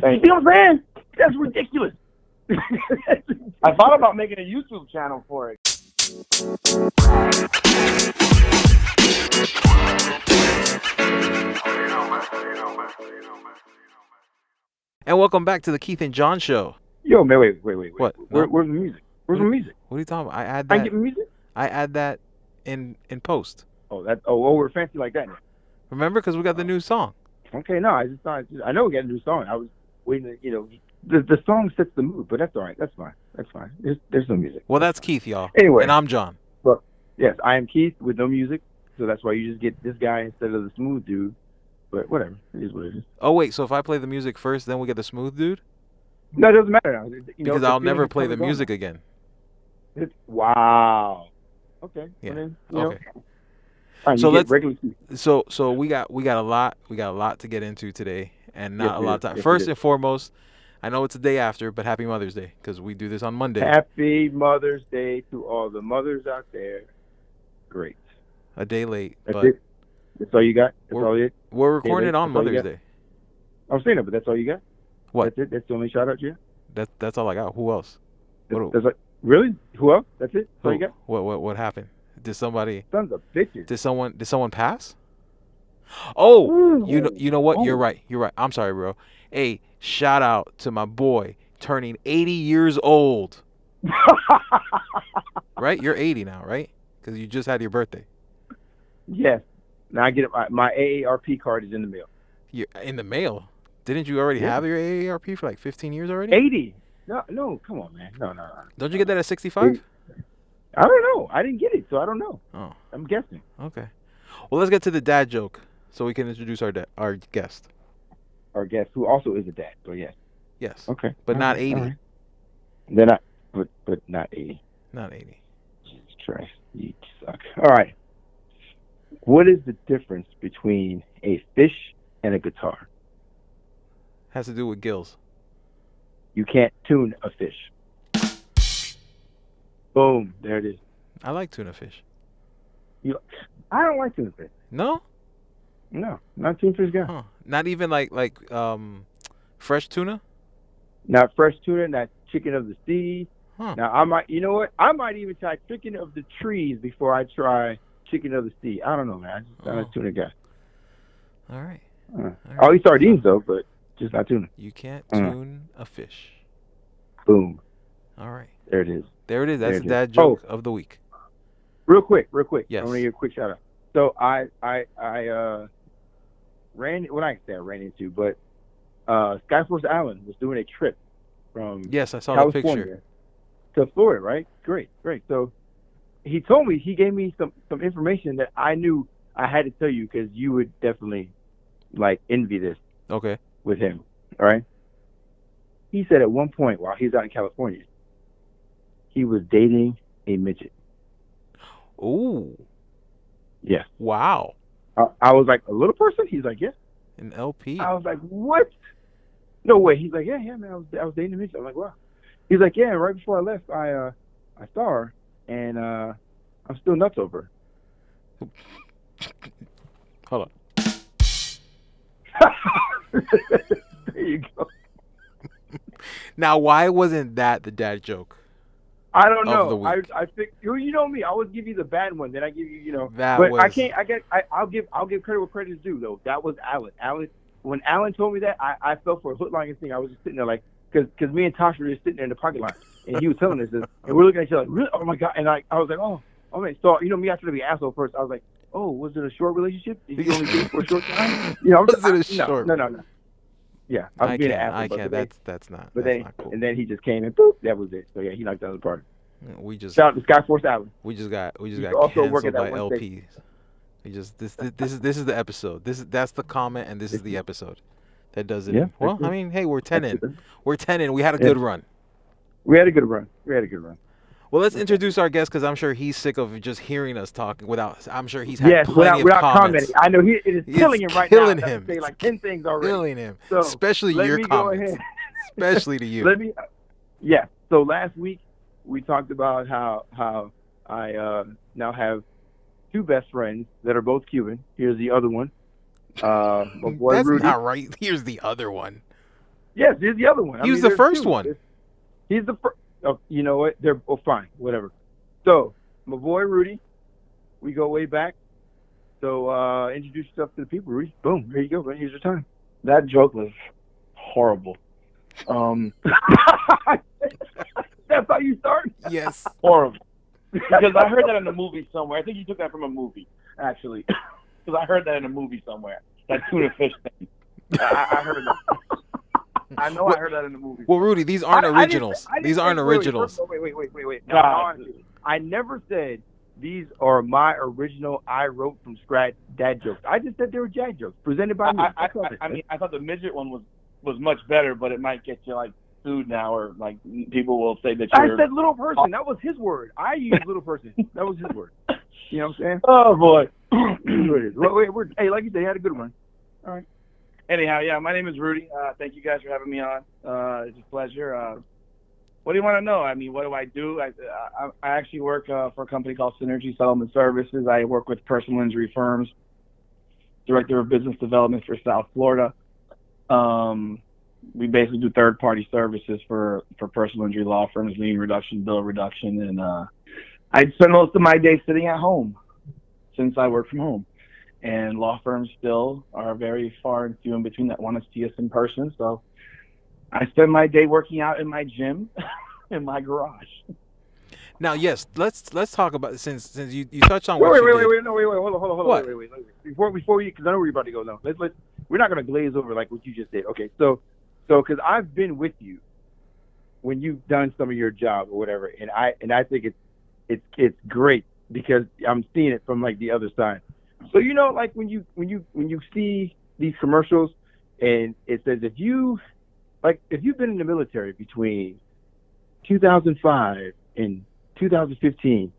Thank you. You know what I'm saying? That's ridiculous. I thought about making a YouTube channel for it. And welcome back to the Keith and John Show. Yo, man, wait. What? Where's the music? Where's the music? What are you talking about? I add that. I get music? I add that in post. Oh, that. Oh, we're fancy like that now. Remember, because we got the new song. Okay, no, I just thought I know we got a new song. I was waiting to, you know. The song sets the mood, but that's all right. That's fine. That's fine. There's no music. Well, that's Keith, y'all. Anyway. And I'm John. Well, yes, I am Keith with no music. So that's why you just get this guy instead of the smooth dude. But whatever. It is what it is. Oh, wait. So if I play the music first, then we get the smooth dude? No, it doesn't matter now. You because know, I'll never play the music again. Wow. Okay. Yeah. Well, then, okay. Know. All right, so let's. So we got a lot to get into today, and not a lot of time. Yes, first and foremost, I know it's the day after, but Happy Mother's Day, because we do this on Monday. Happy Mother's Day to all the mothers out there. Great. A day late, that's but it. That's all you got. That's all it. We're recording on Mother's Day. I'm saying it, but that's all you got. What? That's it. That's the only shout out you. That's all I got. Who else? That's like, really? Who else? That's it. That's all you got. What happened? Did somebody? Sons of bitches. Did someone pass? Oh, ooh, you know what? Oh. You're right. I'm sorry, bro. Hey, shout out to my boy turning 80 years old. Right? You're 80 now, right? Because you just had your birthday. Yes. Now I get it. My AARP card is in the mail. You're in the mail? Didn't you already have your AARP for like 15 years already? 80. No, come on, man. No. Don't you get that at 65? I don't know. I didn't get it, so I don't know. Oh. I'm guessing. Okay. Well, let's get to the dad joke so we can introduce our guest. Our guest, who also is a dad, so yes. Yes. Okay. But all not right, 80. Right. They're not, but not 80. Not 80. Jesus Christ. You suck. All right. What is the difference between a fish and a guitar? Has to do with gills. You can't tune a fish. Boom. There it is. I like tuna fish. I don't like tuna fish. No? No. Not tuna fish guy. Huh. Not even like fresh tuna? Not fresh tuna, not chicken of the sea. Huh. Now, I might, you know what? I might even try chicken of the trees before I try chicken of the sea. I don't know, man. I'm a tuna guy. All right. I'll eat sardines, though, but just not tuna. You can't tune a fish. Boom. All right. There it is. There it is. That's the dad joke of the week. Real quick. Yes. I want to give a quick shout out. So I ran, well, I can say I ran into, but Skyforce Island was doing a trip from California to Florida, right? Great. So he told me, he gave me some information that I knew I had to tell you because you would definitely like envy this. Okay. With him, all right? He said at one point while he was out in California, he was dating a midget. Oh. Yes. Wow. I was like, a little person? He's like, yeah. An LP. I was like, what? No way. He's like, yeah, man. I was dating a midget. I'm like, wow. He's like, yeah. Right before I left, I saw her, and I'm still nuts over her. Hold on. There you go. Now, why wasn't that the dad joke? I don't know. I think you know me. I always give you the bad one. Then I give you, you know. That but was... I can't. I guess I'll give credit where credit is due. Though that was Alan. When Alan told me that, I fell for a hook-line thing. I was just sitting there like, because me and Tasha were just sitting there in the parking lot, and he was telling us this, and we're looking at each other like, really? Oh my god! And I was like, oh man. So you know me, I should be an asshole first. I was like, oh, was it a short relationship? Did you only do it for a short time? You know, No. Yeah, I was being an asshole. I can't. That's not. But that's not cool. And then he just came and boop. That was it. So yeah, he knocked out the party. We just shout out to Skyforce Island. We just got canceled also by LPs. We just this is the episode. That's the comment, and this is the episode that does it. Yeah, well, I mean, hey, we're 10 in. We're 10 in. We had a good run. Well, let's introduce our guest because I'm sure he's sick of just hearing us talking without. I'm sure he's had plenty of comments. Commenting. I know it is killing him right now. Killing him. Say like 10 things already. Killing him. So especially your comments. Especially to you. Yeah. So last week we talked about how I now have two best friends that are both Cuban. Here's the other one. My boy Rudy. That's not right. Here's the other one. Yes, he's the other one. He was the first one. He's the first. Oh, you know what? They're fine, whatever. So, my boy Rudy, we go way back. So, introduce yourself to the people, Rudy. Boom, there you go. Here's your time. That joke was horrible. That's how you start? Yes. Horrible. Because I heard that in a movie somewhere. I think you took that from a movie, actually. Because I heard that in a movie somewhere. That tuna fish thing. I heard that. I know I heard that in the movie. Well, Rudy, these aren't originals. These aren't originals. Wait. I never said these are my original I wrote from scratch dad jokes. I just said they were dad jokes presented by me. I mean, I thought the midget one was much better, but it might get you like sued now, or like people will say that you're... I said little person. That was his word. I used little person. That was his word. You know what I'm saying? Oh, boy. Hey, like you said, you had a good one. All right. Anyhow, yeah, my name is Rudy. Thank you guys for having me on. It's a pleasure. What do you want to know? I mean, what do? I actually work for a company called Synergy Settlement Services. I work with personal injury firms, director of business development for South Florida. We basically do third-party services for personal injury law firms, lien reduction, bill reduction, and I spend most of my day sitting at home since I work from home. And law firms still are very far and few in between that want to see us in person. So I spend my day working out in my gym, in my garage. Now, yes, let's talk about, since you touched on wait, hold on. Before we, because I know where you're about to go now. We're not going to glaze over like what you just did. Okay, so because I've been with you when you've done some of your job or whatever, and I think it's great because I'm seeing it from like the other side. So, you know, like when you see these commercials and it says if you've been in the military between 2005 and 2015,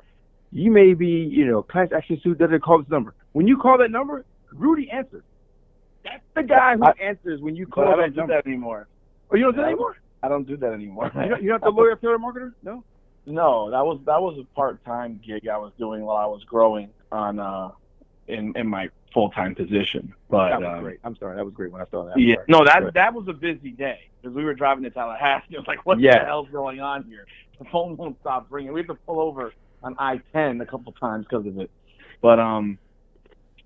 you may be, you know, class action suit, doesn't call this number. When you call that number, Rudy answers. That's the guy who answers when you call that number. I don't do that anymore. Oh, you don't do that anymore? I don't do that anymore. You're not the lawyer telemarketer? No? No, that was a part-time gig I was doing while I was growing on in my full-time position. But that was great. I'm sorry, that was great when I saw that. Yeah, no, that was a busy day because we were driving to Tallahassee. It was like, what the hell's going on here? The phone won't stop ringing. We had to pull over on I-10 a couple times because of it. But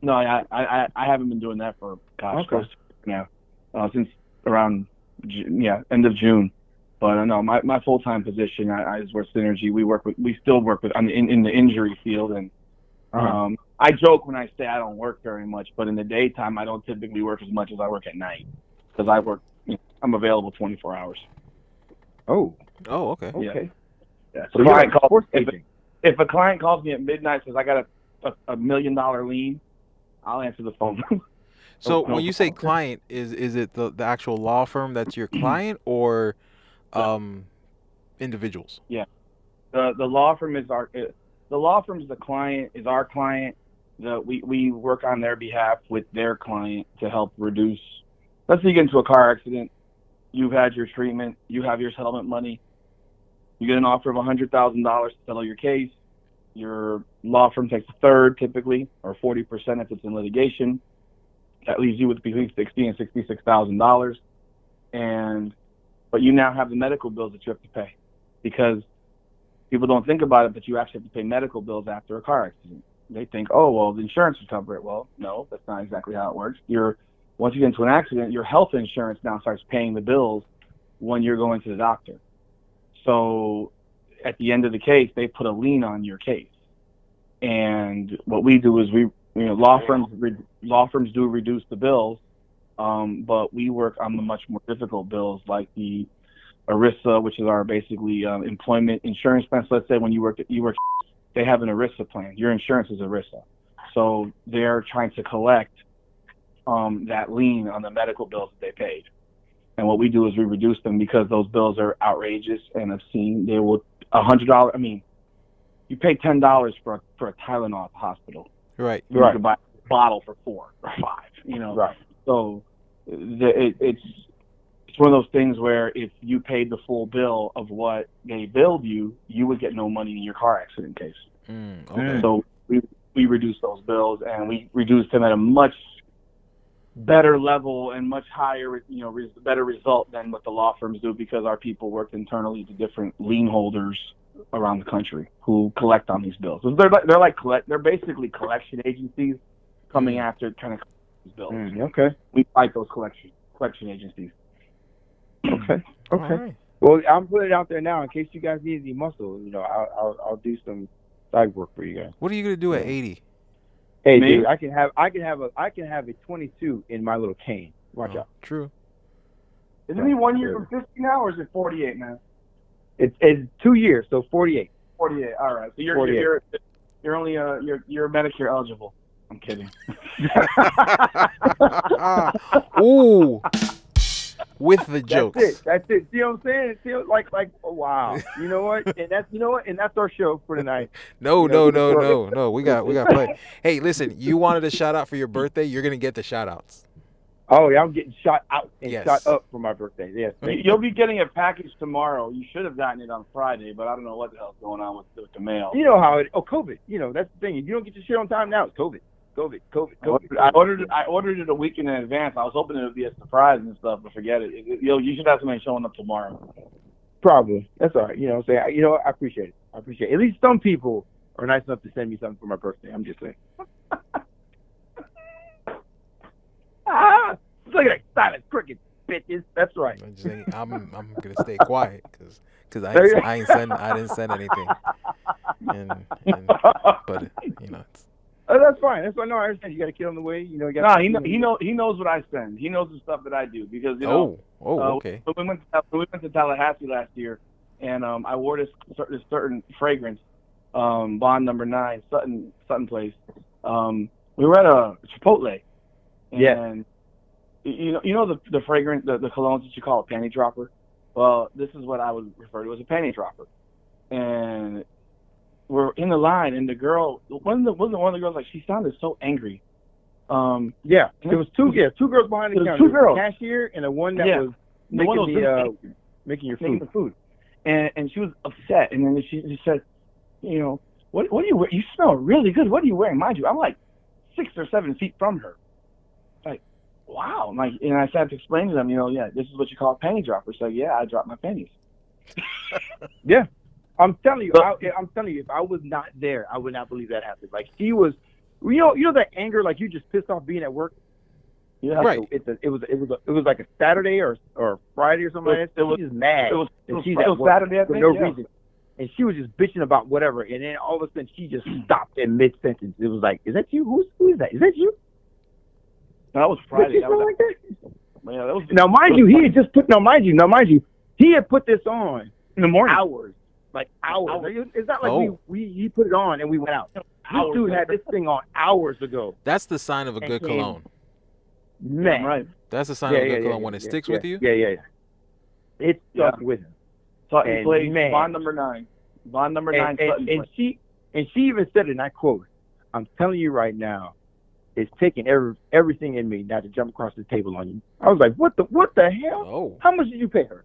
no, I haven't been doing that for close to now, since around end of June. But no, my full-time position is with Synergy. We still work with in the injury field, and I joke when I say I don't work very much, but in the daytime, I don't typically work as much as I work at night because I'm available 24 hours. Oh, okay. Yeah. So if a client calls me at midnight and says I got a $1 million lien, I'll answer the phone. So when you say client, is it the actual law firm that's your client or individuals? Yeah, the law firm is our. The law firm is the client, is our client. We work on their behalf with their client to help reduce. Let's say you get into a car accident. You've had your treatment. You have your settlement money. You get an offer of $100,000 to settle your case. Your law firm takes a third typically, or 40% if it's in litigation. That leaves you with between $60,000 and $66,000. But you now have the medical bills that you have to pay because people don't think about it, but you actually have to pay medical bills after a car accident. They think, oh, well, the insurance will cover it. Well, no, that's not exactly how it works. Once you get into an accident, your health insurance now starts paying the bills when you're going to the doctor. So at the end of the case, they put a lien on your case. And what we do is law firms do reduce the bills, but we work on the much more difficult bills like the ERISA, which is our basically employment insurance plan. So let's say when you work, they have an ERISA plan. Your insurance is ERISA. So they're trying to collect that lien on the medical bills that they paid. And what we do is we reduce them because those bills are outrageous and obscene. They will you pay $10 for a Tylenol at the hospital. Right. You can buy a bottle for $4 or $5. You know. Right. So it's one of those things where if you paid the full bill of what they billed you, you would get no money in your car accident case. So we reduce those bills, and we reduce them at a much better level and much higher, you know, better result than what the law firms do, because our people work internally to different lien holders around the country who collect on these bills. So they're basically collection agencies coming after trying to collect these bills. Okay. We fight those collection agencies. Okay. Okay. Right. Well, I'm putting it out there now in case you guys need any muscle. You know, I'll do some side work for you guys. What are you gonna do at 80? Hey, dude, I can have a 22 in my little cane. Watch out. True. Isn't he 1 year from 50 now, or is it 48 now? It's 2 years, so 48. 48. All right. So you're only you're Medicare eligible. I'm kidding. Ooh. With the jokes. That's it. See what I'm saying? It's still like oh, wow. You know what? And that's our show for tonight. No. We got play. Hey, listen, you wanted a shout out for your birthday, you're gonna get the shout outs. Oh yeah, I'm getting shot out and shot up for my birthday. Yes. You'll be getting a package tomorrow. You should have gotten it on Friday, but I don't know what the hell's going on with the mail. You know how it COVID. You know, that's the thing. If you don't get your shit on time now, it's COVID. I ordered it a week in advance. I was hoping it would be a surprise and stuff, but forget it. You should have somebody showing up tomorrow. Probably. That's all right. You know what I'm saying? You know, I appreciate it. At least some people are nice enough to send me something for my birthday. I'm just saying. Look at that silent cricket, bitches. That's right. I'm gonna stay quiet because I didn't send anything. But you know. Oh, that's fine. That's why I understand. You got a kid on the way. You know, he knows what I spend. He knows the stuff that I do because you know. Okay. We went to Tallahassee last year, and I wore this certain fragrance, Bond Number Nine, Sutton Place. We were at a Chipotle, and you know the fragrance, the colognes that you call a panty dropper. Well, this is what I would refer to as a panty dropper, and we're in the line, and the girl, one of the girls, like, she sounded so angry. There was two girls behind the counter. Two girls, a cashier, and the one that was making the food. And she was upset, and then she said, you know, what do you wear? You smell really good. What are you wearing? Mind you, I'm like 6 or 7 feet from her. Like, wow. And I had to explain to them, you know, this is what you call a panty dropper. So I dropped my panties. Yeah. I'm telling you, if I was not there, I would not believe that happened. Like she was, you know that anger, like you just pissed off being at work. Yeah, right. So it was like a Saturday or Friday or something like that. So she was mad. It was Saturday at work for no reason, and she was just bitching about whatever. And then all of a sudden, she just stopped in mid sentence. It was like, "Is that you? Who is that? Is that you?" No, that was Friday. Now, mind you, he had put this on in the morning hours. Like hours. It's not like he put it on and we went out. This dude had this thing on hours ago. That's the sign of a good cologne. Man. Right. That's the sign of a good cologne when it sticks with you. Yeah. It stuck with him. So he played Bond Number Nine. And she even said it, and I quote, "I'm telling you right now, it's taking everything in me not to jump across the table on you." I was like, what the hell? Oh. How much did you pay her?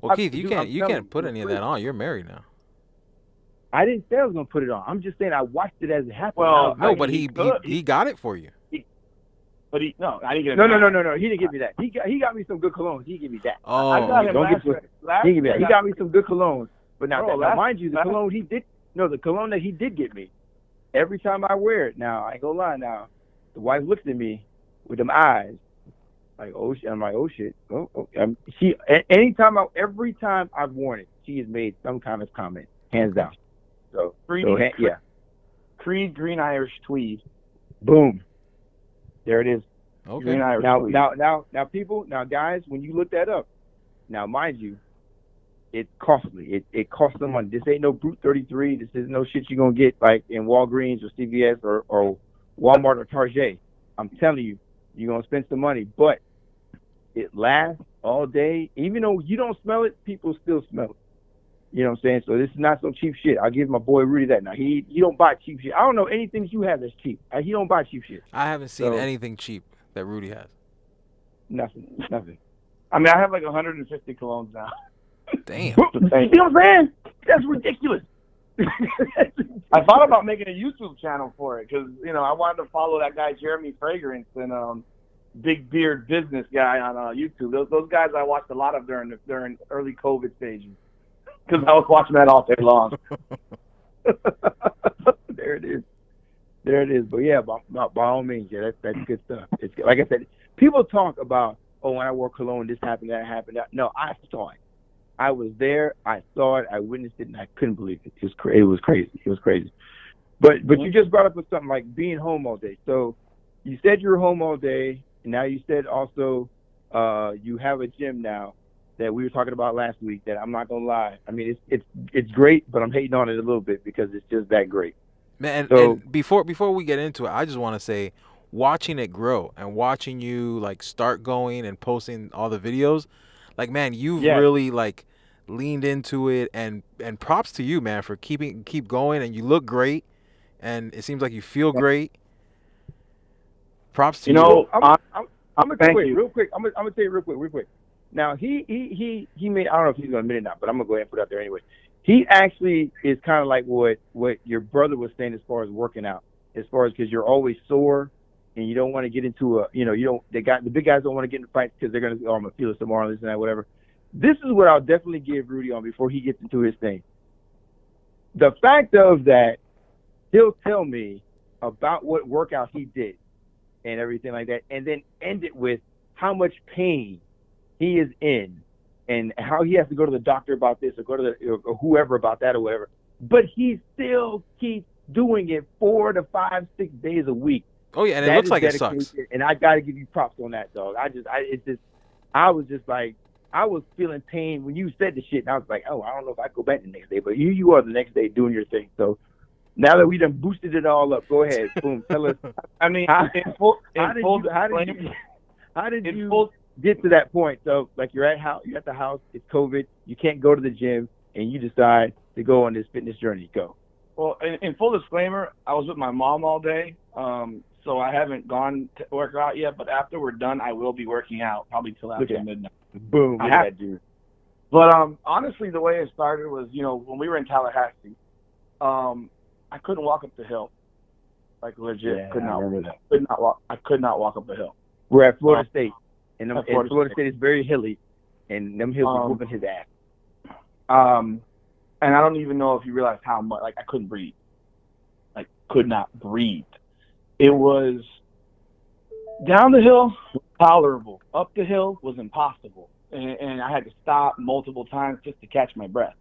Well, Keith, you can't put any of that on. You're married now. I didn't say I was gonna put it on. I'm just saying I watched it as it happened. Well, no, but he got it for you. I didn't get it. No. He didn't give me that. He got me some good colognes. He gave me that. Oh, I got him last year. He got me some good colognes, but now, mind you, the cologne that he did get me. Every time I wear it, now I ain't gonna lie. Now, the wife looks at me with them eyes. Like, oh shit! I'm like, oh shit! Oh. Every time I've worn it, she has made some kind of comment, hands down. So, Creed Green Irish Tweed. Boom. There it is. Okay. Green Irish Tweed. Now, people, guys, when you look that up, now, mind you, it's costly. It costs them money. This ain't no brute 33. This is no shit you're gonna get like in Walgreens or CVS or Walmart or Target. I'm telling you. You're going to spend some money, but it lasts all day. Even though you don't smell it, people still smell it. You know what I'm saying? So this is not some cheap shit. I'll give my boy Rudy that now. He don't buy cheap shit. I don't know anything you have that's cheap. He don't buy cheap shit. I haven't seen anything cheap that Rudy has. Nothing. I mean, I have like 150 colognes now. Damn. You know what I'm saying? That's ridiculous. I thought about making a YouTube channel for it because, you know, I wanted to follow that guy Jeremy Fragrance and Big Beard Business Guy on YouTube. Those guys I watched a lot of during early COVID stages because I was watching that all day long. There it is. There it is. But, yeah, by all means, yeah, that's good stuff. It's good. Like I said, people talk about, oh, when I wore cologne, this happened, that happened. No, I saw it. I was there. I saw it. I witnessed it, and I couldn't believe it. It was crazy. But you just brought up with something like being home all day. So you said you were home all day, and now you said also you have a gym now that we were talking about last week that I'm not gonna lie. I mean, it's great, but I'm hating on it a little bit because it's just that great. Man, and before we get into it, I just want to say, watching it grow and watching you like start going and posting all the videos. Like, man, you've really, like, leaned into it, and props to you, man, for keep going, and you look great, and it seems like you feel great. Props to you. You know, I'm going to tell you real quick. Now, he made – I don't know if he's going to admit it or not, but I'm going to go ahead and put it out there anyway. He actually is kind of like what your brother was saying as far as working out, as far as because you're always sore. And you don't want to get into a, you know, you don't. The big guys don't want to get into fights because they're gonna say, oh, I'm gonna feel it tomorrow, this and that, whatever. This is what I'll definitely give Rudy on before he gets into his thing. The fact of that, he'll tell me about what workout he did and everything like that, and then end it with how much pain he is in and how he has to go to the doctor about this or go to or whoever about that or whatever. But he still keeps doing it 4 to 5, 6 days a week. Oh yeah, and it looks like it sucks. And I gotta give you props on that, dog. I was feeling pain when you said the shit, and I was like, oh, I don't know if I go back the next day, but you are the next day doing your thing. So now that we done boosted it all up, go ahead, boom, tell us. I mean, how did you get to that point? So like you're at the house, it's COVID, you can't go to the gym, and you decide to go on this fitness journey. Go. Well, in full disclaimer, I was with my mom all day. So I haven't gone to work out yet, but after we're done, I will be working out probably till after midnight. Boom. I have to. But honestly, the way it started was, you know, when we were in Tallahassee, I couldn't walk up the hill. Like legit, I could not walk up the hill. We're at Florida State, and Florida State is very hilly, and them hills are whooping his ass. And I don't even know if you realize how much. Like I couldn't breathe. Like could not breathe. It was down the hill, tolerable. Up the hill was impossible. And I had to stop multiple times just to catch my breath.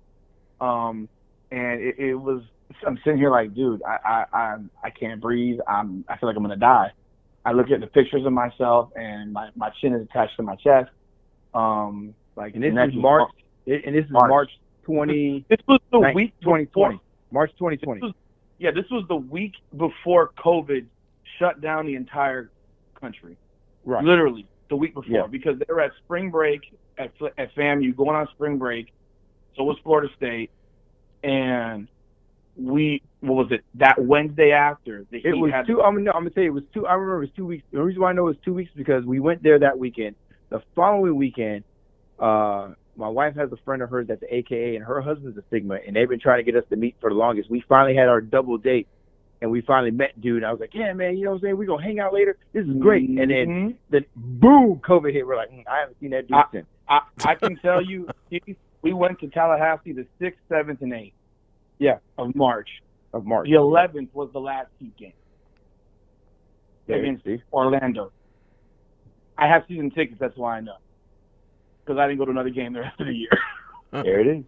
I'm sitting here like, dude, I can't breathe. I feel like I'm going to die. I look at the pictures of myself, and my chin is attached to my chest. March 2020. This was the week before COVID shut down the entire country. Right. Literally the week before because they were at spring break at FAMU going on spring break. So it was Florida State, and that Wednesday after I remember it was 2 weeks. The reason why I know it was 2 weeks because we went there that weekend. The following weekend, my wife has a friend of hers that's an AKA, and her husband's a Sigma, and they've been trying to get us to meet for the longest. We finally had our double date, and we finally met, dude. I was like, yeah, man, you know what I'm saying? We're going to hang out later. This is great. Mm-hmm. And then, boom, COVID hit. We're like, I haven't seen that dude since. I can tell you, we went to Tallahassee the 6th, 7th, and 8th of March. The 11th was the last weekend against Orlando. I have season tickets. That's why I know. Because I didn't go to another game the rest of the year. There it is.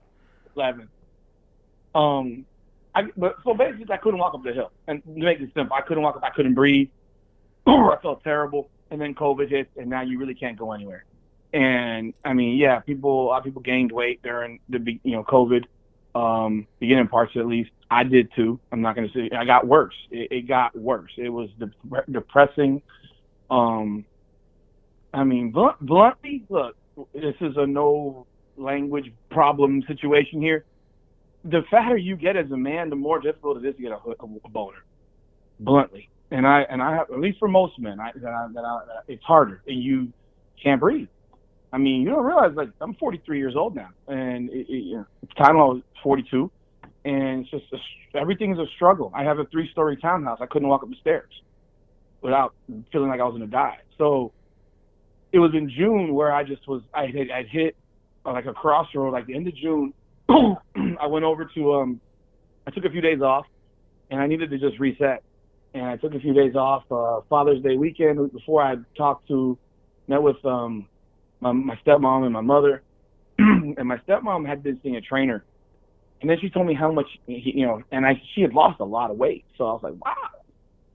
11. So basically, I couldn't walk up the hill. And to make it simple, I couldn't walk up. I couldn't breathe. I felt terrible. And then COVID hit, and now you really can't go anywhere. And I mean, yeah, a lot of people gained weight during the COVID beginning parts at least. I did too. I'm not going to say I got worse. It got worse. It was depressing. I mean, bluntly, look. This is a no language problem situation here. The fatter you get as a man, the more difficult it is to get a boner, bluntly. And I have, at least for most men, it's harder, and you can't breathe. I mean, you don't realize, like, I'm 43 years old now, and you know, time I was 42, And it's just, everything is a struggle. I have a 3-story townhouse. I couldn't walk up the stairs without feeling like I was going to die. So it was in June where I just was, I'd hit like a crossroad, like the end of June. I went over to, I took a few days off and I needed to just reset. And I took a few days off, Father's Day weekend, before I talked to, met with my stepmom and my mother. And my stepmom had been seeing a trainer. And then she told me how much, she had lost a lot of weight. So I was like, wow.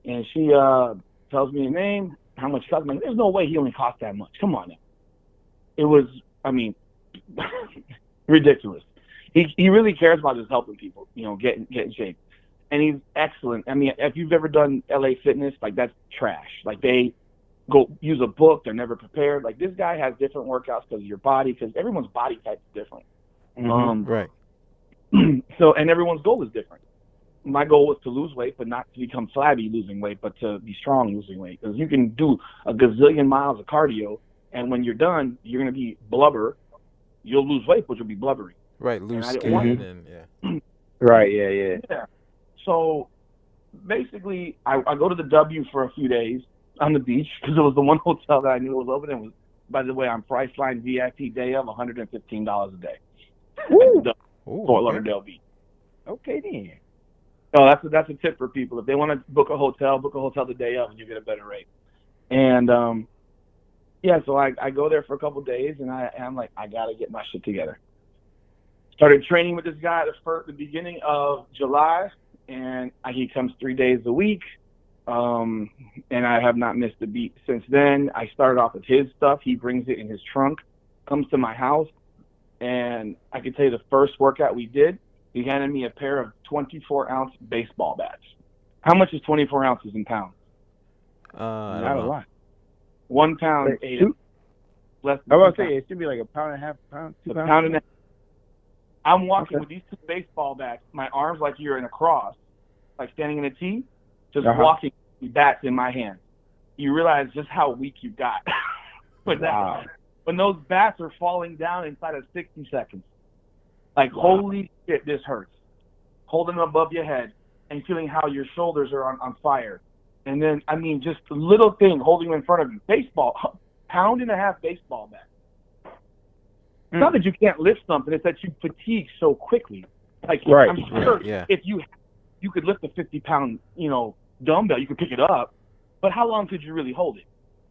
And she tells me her name, how much it cost. I'm like, there's no way he only cost that much. Come on now. It was, I mean, ridiculous. He really cares about just helping people, get in shape. And he's excellent. I mean, if you've ever done LA Fitness, like that's trash. Like they go use a book. They're never prepared. Like this guy has different workouts because of your body, because everyone's body type is different. Mm-hmm. Right. So, and everyone's goal is different. My goal was to lose weight, but not to become flabby losing weight, but to be strong losing weight. Because you can do a gazillion miles of cardio, and when you're done, you're going to be blubber. You'll lose weight, but you'll be blubbering. Right, loose skin. Right, yeah. So basically, I go to the W for a few days on the beach because it was the one hotel that I knew was open. And was, by the way, on Priceline VIP day of $115 a day. Woo! Fort Lauderdale Beach. Okay, then. Oh, that's a tip for people. If they want to book a hotel the day of, and you get a better rate. And so I go there for a couple days, and I'm like, I gotta get my shit together. Started training with this guy the beginning of July, and he comes 3 days a week, and I have not missed a beat since then. I started off with his stuff. He brings it in his trunk, comes to my house, and I can tell you the first workout we did, he handed me a pair of 24-ounce baseball bats. How much is 24 ounces in pounds? Not a lot. 1 pound, like 8 ounces. I was going to say, it should be like a pound and a half, two pounds. A pound and a half. I'm walking with these two baseball bats, my arms like you're in a cross, like standing in a T, just walking bats in my hand. You realize just how weak you got. When those bats are falling down inside of 60 seconds. Like, holy shit, this hurts. Holding them above your head and feeling how your shoulders are on fire. And then, I mean, just a little thing holding them in front of you. Baseball, pound and a half baseball bat. It's not that you can't lift something, it's that you fatigue so quickly. Like, I'm sure if you could lift a 50-pound, dumbbell, you could pick it up, but how long could you really hold it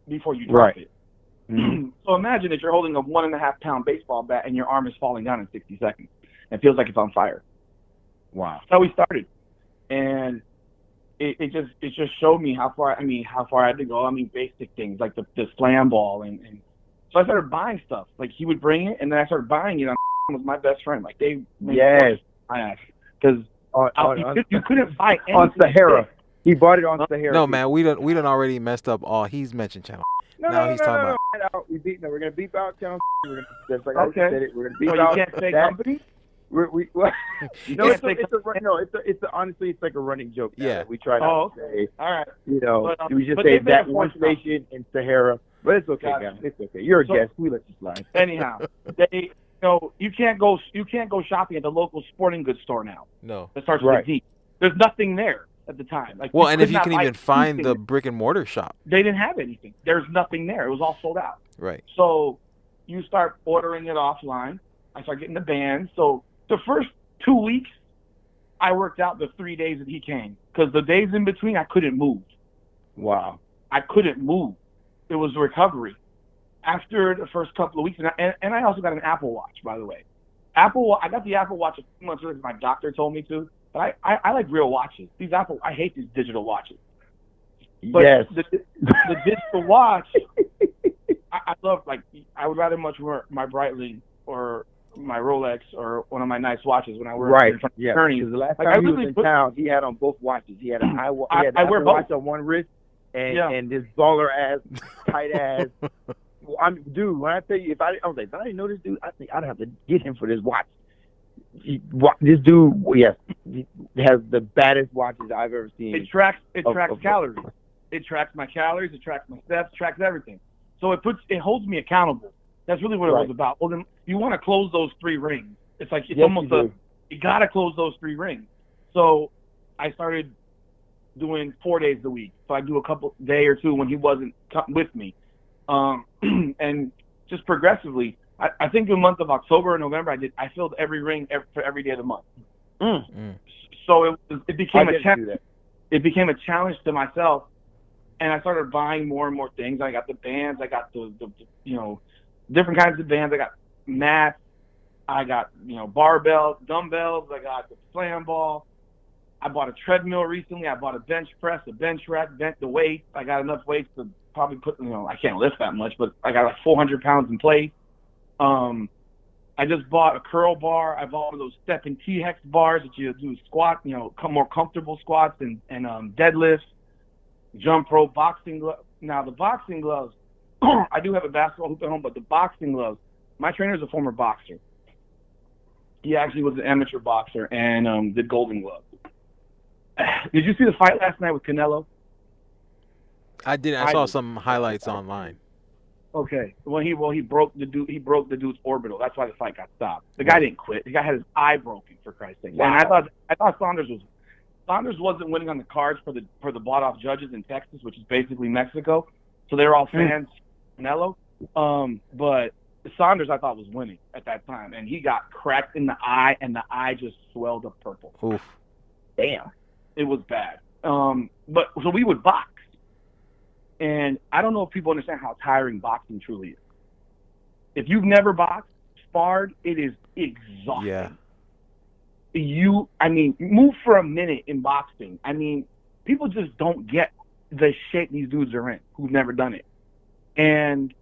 before you drop it? Mm-hmm. So imagine that you're holding a 1.5-pound baseball bat and your arm is falling down in 60 seconds. It feels like it's on fire. Wow. That's how we started. And it just showed me how far I had to go. I mean, basic things like the slam ball and so I started buying stuff. Like, he would bring it, and then I started buying it. I was my best friend. Like, they made my ass. Because you couldn't buy anything. On Sahara. He bought it on Sahara. No, man, we done already messed up all. He's mentioned channel. No, he's talking about. We're going to beep out channel. We're going to beep out. You can't say company? Honestly, it's like a running joke. Yeah. We try not to say. All right. We just say that one station in Sahara. But it's okay, guys. It's okay. You're a guest. We let you slide. Anyhow, you can't go shopping at the local sporting goods store now. No, that starts with a D. There's nothing there at the time. Like, well, and if you can even find the brick and mortar shop, they didn't have anything. There's nothing there. It was all sold out. Right. So you start ordering it offline. I start getting the band. So the first 2 weeks, I worked out the 3 days that he came, because the days in between I couldn't move. Wow. I couldn't move. It was recovery. After the first couple of weeks, and I also got an Apple Watch, by the way. I got the Apple Watch a few months earlier because my doctor told me to. But I like real watches. I hate these digital watches. But the digital watch, I love. Like, I would rather much wear my Breitling or my Rolex or one of my nice watches when I wear it in front of attorneys. The last time he was in town, he had on both watches. He had an Apple Watch on one wrist. And this baller ass, tight ass. Dude, when I tell you, if I didn't know this dude, I think I'd have to get him for this watch. This dude, he has the baddest watches I've ever seen. It tracks calories. It tracks my calories. It tracks my steps. Tracks everything. So it holds me accountable. That's really what it was about. Well, then you want to close those three rings. It's like it's almost a You got to close those three rings. So I started doing 4 days a week. So I do a couple day or two when he wasn't with me. And just progressively, I think the month of October and November, I filled every ring for every day of the month. So it became a challenge. It became a challenge to myself, and I started buying more and more things. I got the bands, I got the you know, different kinds of bands. I got mats, I got, you know, barbells, dumbbells. I got the slam ball. I bought a treadmill recently. I bought a bench press, a bench rack, the weights. I got enough weights to probably put, you know, I can't lift that much, but I got like 400 pounds in plate. I just bought a curl bar. I bought one of those step and T-hex bars that you do squat, you know, more comfortable squats and deadlifts, jump rope, boxing gloves. Now, the boxing gloves, I do have a basketball hoop at home, but the boxing gloves, my trainer's a former boxer. He actually was an amateur boxer and did Golden Glove. Did you see the fight last night with Canelo? I didn't. I saw some highlights online. Okay. Well, he broke the dude. He broke the dude's orbital. That's why the fight got stopped. The guy didn't quit. The guy had his eye broken, for Christ's sake. Wow. And I thought Saunders wasn't winning on the cards for the bought off judges in Texas, which is basically Mexico. So they were all fans of Canelo. But Saunders, I thought, was winning at that time, and he got cracked in the eye, and the eye just swelled up purple. Oof. Damn. It was bad. But so we would box. And I don't know if people understand how tiring boxing truly is. If you've never boxed, sparred, it is exhausting. Yeah. Move for a minute in boxing. I mean, people just don't get the shape these dudes are in who've never done it. And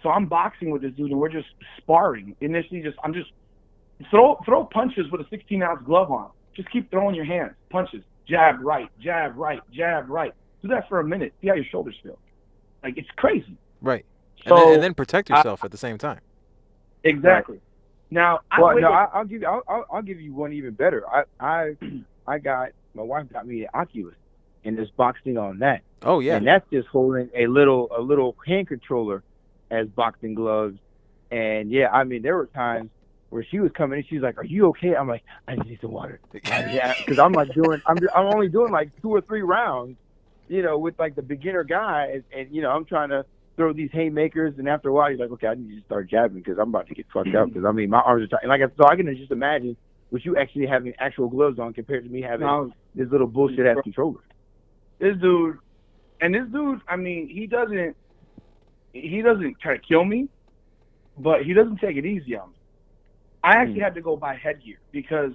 so I'm boxing with this dude, and we're just sparring. Initially, I'm just throw punches with a 16-ounce glove on. Just keep throwing your hands, punches, jab right, jab right, jab right. Do that for a minute. See how your shoulders feel. Like, it's crazy. Right. So, and then protect yourself at the same time. Exactly. Right. Now, I'll give you one even better. I got, my wife got me an Oculus, and there's boxing on that. Oh yeah. And that's just holding a little hand controller as boxing gloves. And yeah, I mean, there were times where she was coming in, she's like, "Are you okay?" I'm like, "I just need some water." Yeah, because I'm like I'm only doing like 2 or 3 rounds, you know, with like the beginner guy, and you know, I'm trying to throw these haymakers, and after a while, you're like, okay, I need to start jabbing because I'm about to get fucked up, because I mean, my arms are tight, and like, so I can just imagine with you actually having actual gloves on compared to me having this little bullshit ass controller. This dude, I mean, he doesn't try to kill me, but he doesn't take it easy on me. I actually had to go buy headgear because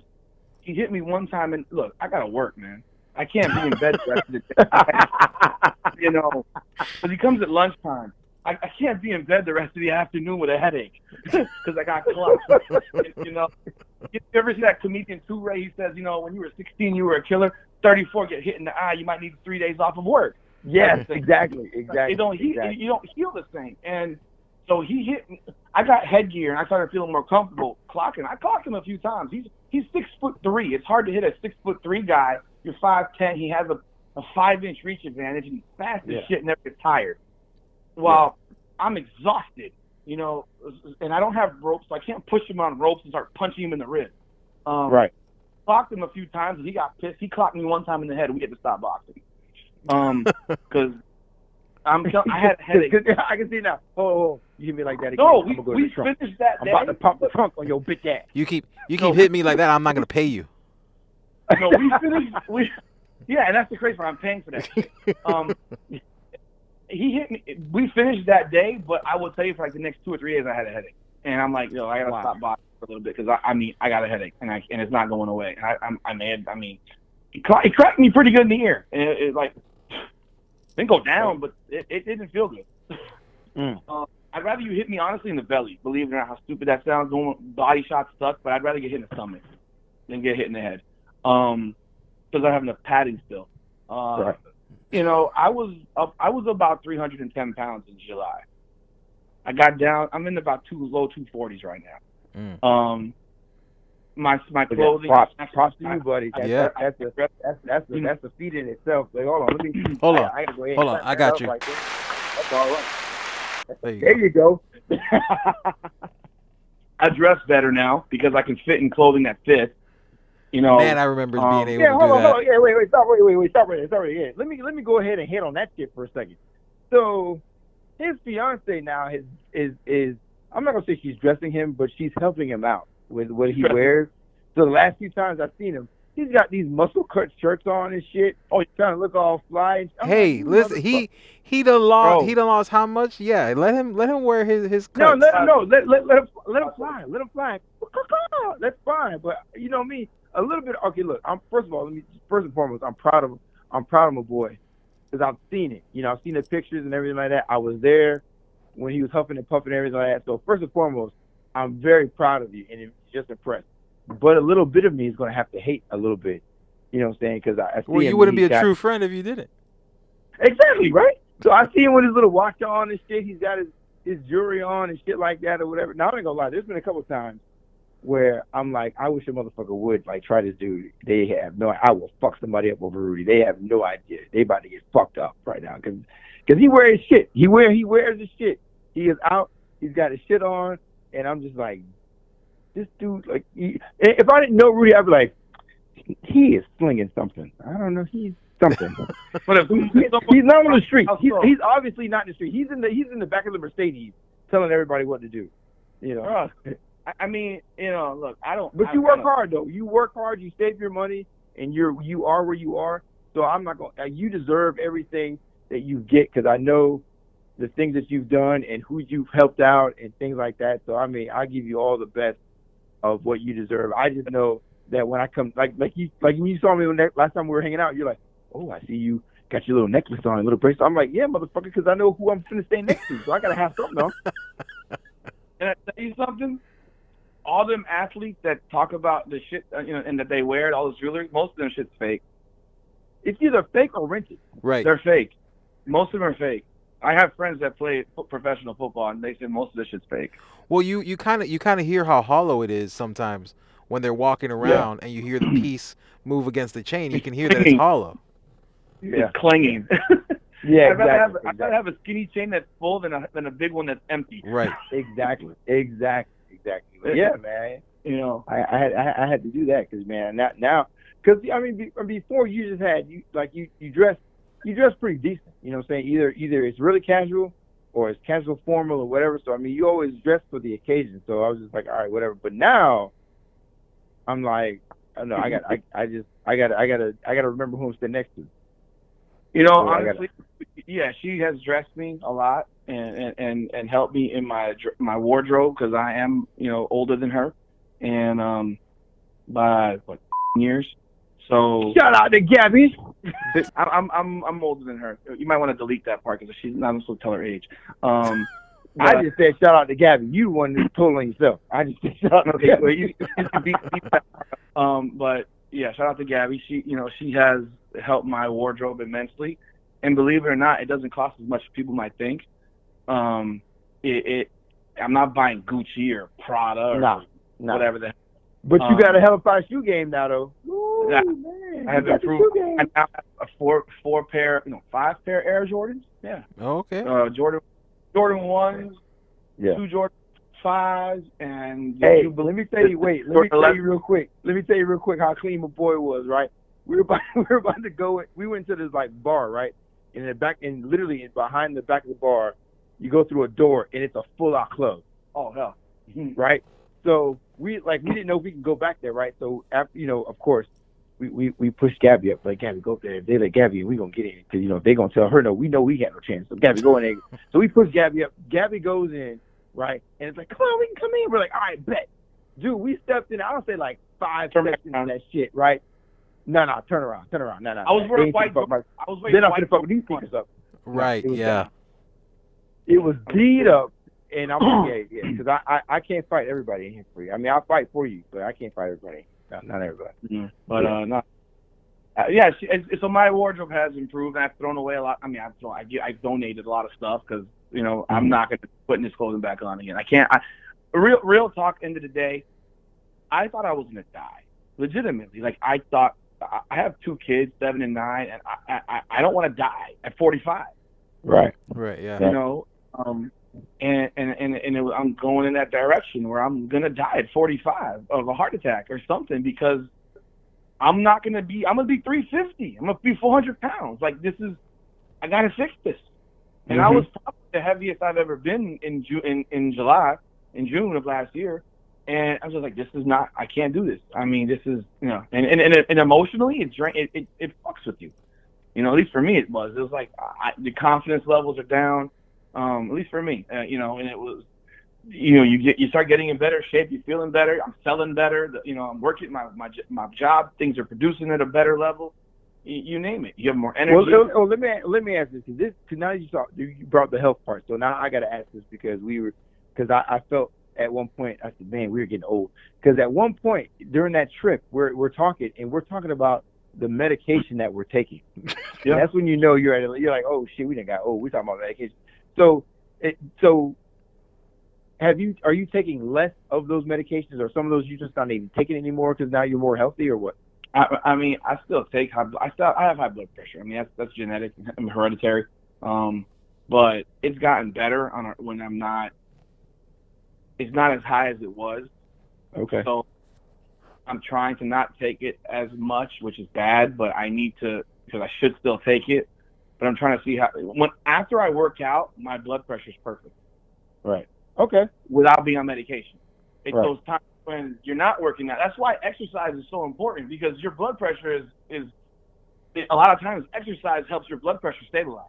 he hit me one time, and look, I gotta work, man. I can't be in bed the rest of the day, you know. But he comes at lunchtime. I can't be in bed the rest of the afternoon with a headache because I got clocked. You know, you ever see that comedian Toure? He says, you know, when you were 16, you were a killer. 34, get hit in the eye, you might need 3 days off of work. Yes, exactly. You don't heal this thing. And so he hit me. I got headgear, and I started feeling more comfortable clocking. I clocked him a few times. He's 6'3". It's hard to hit a 6'3" guy. You're 5'10", he has a 5-inch reach advantage, and he's fast as shit, never gets tired. Well, I'm exhausted, you know, and I don't have ropes, so I can't push him on ropes and start punching him in the ribs. Right. Clocked him a few times, and he got pissed. He clocked me one time in the head, and we had to stop boxing. Because I had a headache. I can see now. Oh, you hit me like that again. No, we finished that day. I'm about to pop the trunk on your bitch ass. You keep hitting me like that, I'm not going to pay you. No, and that's the crazy part. I'm paying for that shit. He hit me. We finished that day, but I will tell you for like the next 2 or 3 days, I had a headache, and I'm like, yo, I gotta stop boxing for a little bit because I got a headache, and it's not going away. It cracked me pretty good in the ear, and it like didn't go down, but it didn't feel good. I'd rather you hit me honestly in the belly. Believe it or not, how stupid that sounds. Body shots suck, but I'd rather get hit in the stomach than get hit in the head. Because I have enough padding still. Right. You know, I was about 310 pounds in July. I got down. I'm in about low 240s right now. My clothing. Props to you, buddy. That's a feat in itself. Like, hold on, hold on. I got you. Like that's all right. There you go. I dress better now because I can fit in clothing that fits. You know, man, I remember being able to do that. Yeah, wait, stop right there. Yeah, let me go ahead and hit on that shit for a second. So his fiance now is I'm not gonna say she's dressing him, but she's helping him out with what he wears. So the last few times I've seen him, he's got these muscle cut shirts on and shit. Oh, he's trying to look all fly. Hey, listen, he done lost how much? Yeah, let him wear his cuts. Let him fly. That's fine, but you know me. A little bit. Okay, look. First and foremost, I'm proud of my boy, because I've seen it. You know, I've seen the pictures and everything like that. I was there when he was huffing and puffing and everything like that. So first and foremost, I'm very proud of you and just impressed. But a little bit of me is going to have to hate a little bit. You know what I'm saying? Because I see. Well, you wouldn't be a true friend if you didn't. Exactly right. So I see him with his little watch on and shit. He's got his jewelry on and shit like that or whatever. Now I ain't gonna lie. There's been a couple times where I'm like, I wish a motherfucker would like try this dude. They have no. I will fuck somebody up over Rudy. They have no idea. They about to get fucked up right now because he wears shit. He wears his shit. He is out. He's got his shit on, and I'm just like, this dude. Like, if I didn't know Rudy, I'd be like, he is slinging something. I don't know. He's something. He's not on the street. He's obviously not in the street. He's in the back of the Mercedes, telling everybody what to do. You know. I mean, you know, look, I don't. But you work hard, though. You work hard. You save your money, and you are where you are. So I'm not going. You deserve everything that you get because I know the things that you've done and who you've helped out and things like that. So I mean, I give you all the best of what you deserve. I just know that when I come, like when you saw me last time we were hanging out, you're like, oh, I see you got your little necklace on, little bracelet. I'm like, yeah, motherfucker, because I know who I'm finna stay next to. So I gotta have something on. Can I tell you something? All them athletes that talk about the shit, you know, and that they wear it, all this jewelry, most of them shit's fake. It's either fake or rented. Right. They're fake. Most of them are fake. I have friends that play professional football, and they say most of this shit's fake. Well, you kind of hear how hollow it is sometimes when they're walking around, and you hear the piece move against the chain. You can hear that it's hollow. Yeah. It's clanging. Yeah, I'd rather have a skinny chain that's full than a big one that's empty. Right. Exactly. But yeah, man. You know, I had to do that because, man, now because I mean before you just had you dress pretty decent. You know what I'm saying? Either it's really casual or it's casual formal or whatever. So I mean, you always dress for the occasion. So I was just like, all right, whatever. But now I'm like, oh, no, I gotta remember who I'm sitting next to. You know, so honestly, yeah, she has dressed me a lot. And help me in my wardrobe because I am, you know, older than her, and by what years? So shout out to Gabby. I'm older than her. You might want to delete that part because she's not supposed to tell her age. I just said shout out to Gabby. You one that's totally yourself. I just said shout out to Gabby. But yeah, shout out to Gabby. She, you know, she has helped my wardrobe immensely, and believe it or not, it doesn't cost as much as people might think. I'm not buying Gucci or Prada or whatever that. But you got a hell of a shoe game now, though. Ooh, man, I have improved. I now have a five pair Air Jordans. Yeah. Oh, okay. Jordan 1s. Yeah. 2 Jordan 5s and. Hey, but let me tell you real quick how clean my boy was. Right. We were about to go. We went to this like bar, right? In the back, and literally behind the back of the bar, you go through a door and it's a full-out club. Oh hell, right? So we didn't know if we can go back there, right? So after, you know, of course, we pushed Gabby up, like Gabby, go up there. If they let Gabby in, we gonna get in because you know they gonna tell her no. We know we had no chance. So Gabby go in there. So we pushed Gabby up. Gabby goes in, right? And it's like, come on, we can come in. We're like, all right, bet, dude. We stepped in. I don't say like 5 steps into that shit, right? No, turn around. No. I was wearing white. Then I'm gonna fuck with these sneakers up. Right, yeah. Down. It was beat up, and I'm like, yeah, because I can't fight everybody in here for you. I mean, I'll fight for you, but I can't fight everybody. Not everybody. Mm-hmm. But yeah. Yeah. So my wardrobe has improved. I've thrown away a lot. I mean, I've donated a lot of stuff because you know I'm not gonna put this clothing back on again. I can't. Real talk. End of the day, I thought I was gonna die. Legitimately, like I thought. I have 2 kids, 7 and 9, and I don't want to die at 45. Right. Yeah. You know, and I'm going in that direction where I'm gonna die at 45 of a heart attack or something because I'm going to be 350. I'm going to be 400 pounds. Like, I got to fix this. And I was probably the heaviest I've ever been in June of last year. And I was just like, I can't do this. I mean, this is, you know, and emotionally it fucks with you. You know, at least for me it was. It was like the confidence levels are down, at least for me, you know, and it was, you know, you start getting in better shape, you're feeling better, I'm selling better, you know, I'm working my job, things are producing at a better level. You name it. You have more energy. Well, let me ask this. Cause now you brought the health part. So now I got to ask this because I felt at one point, I said, man, we were getting old. Because at one point during that trip, we're talking about the medication that we're taking. Yeah. That's when you know you're like, oh shit, we done got old. We're talking about medication. So are you taking less of those medications, or some of those you just not even taking anymore because now you're more healthy, or what? I mean, I still take I have high blood pressure. I mean, that's genetic and hereditary. But it's gotten better when I'm not. It's not as high as it was. Okay. So I'm trying to not take it as much, which is bad. But I need to, because I should still take it. But I'm trying to see how. After I work out, my blood pressure is perfect. Right. Okay. Without being on medication, it's right. Those times when you're not working out. That's why exercise is so important, because your blood pressure is a lot of times exercise helps your blood pressure stabilize.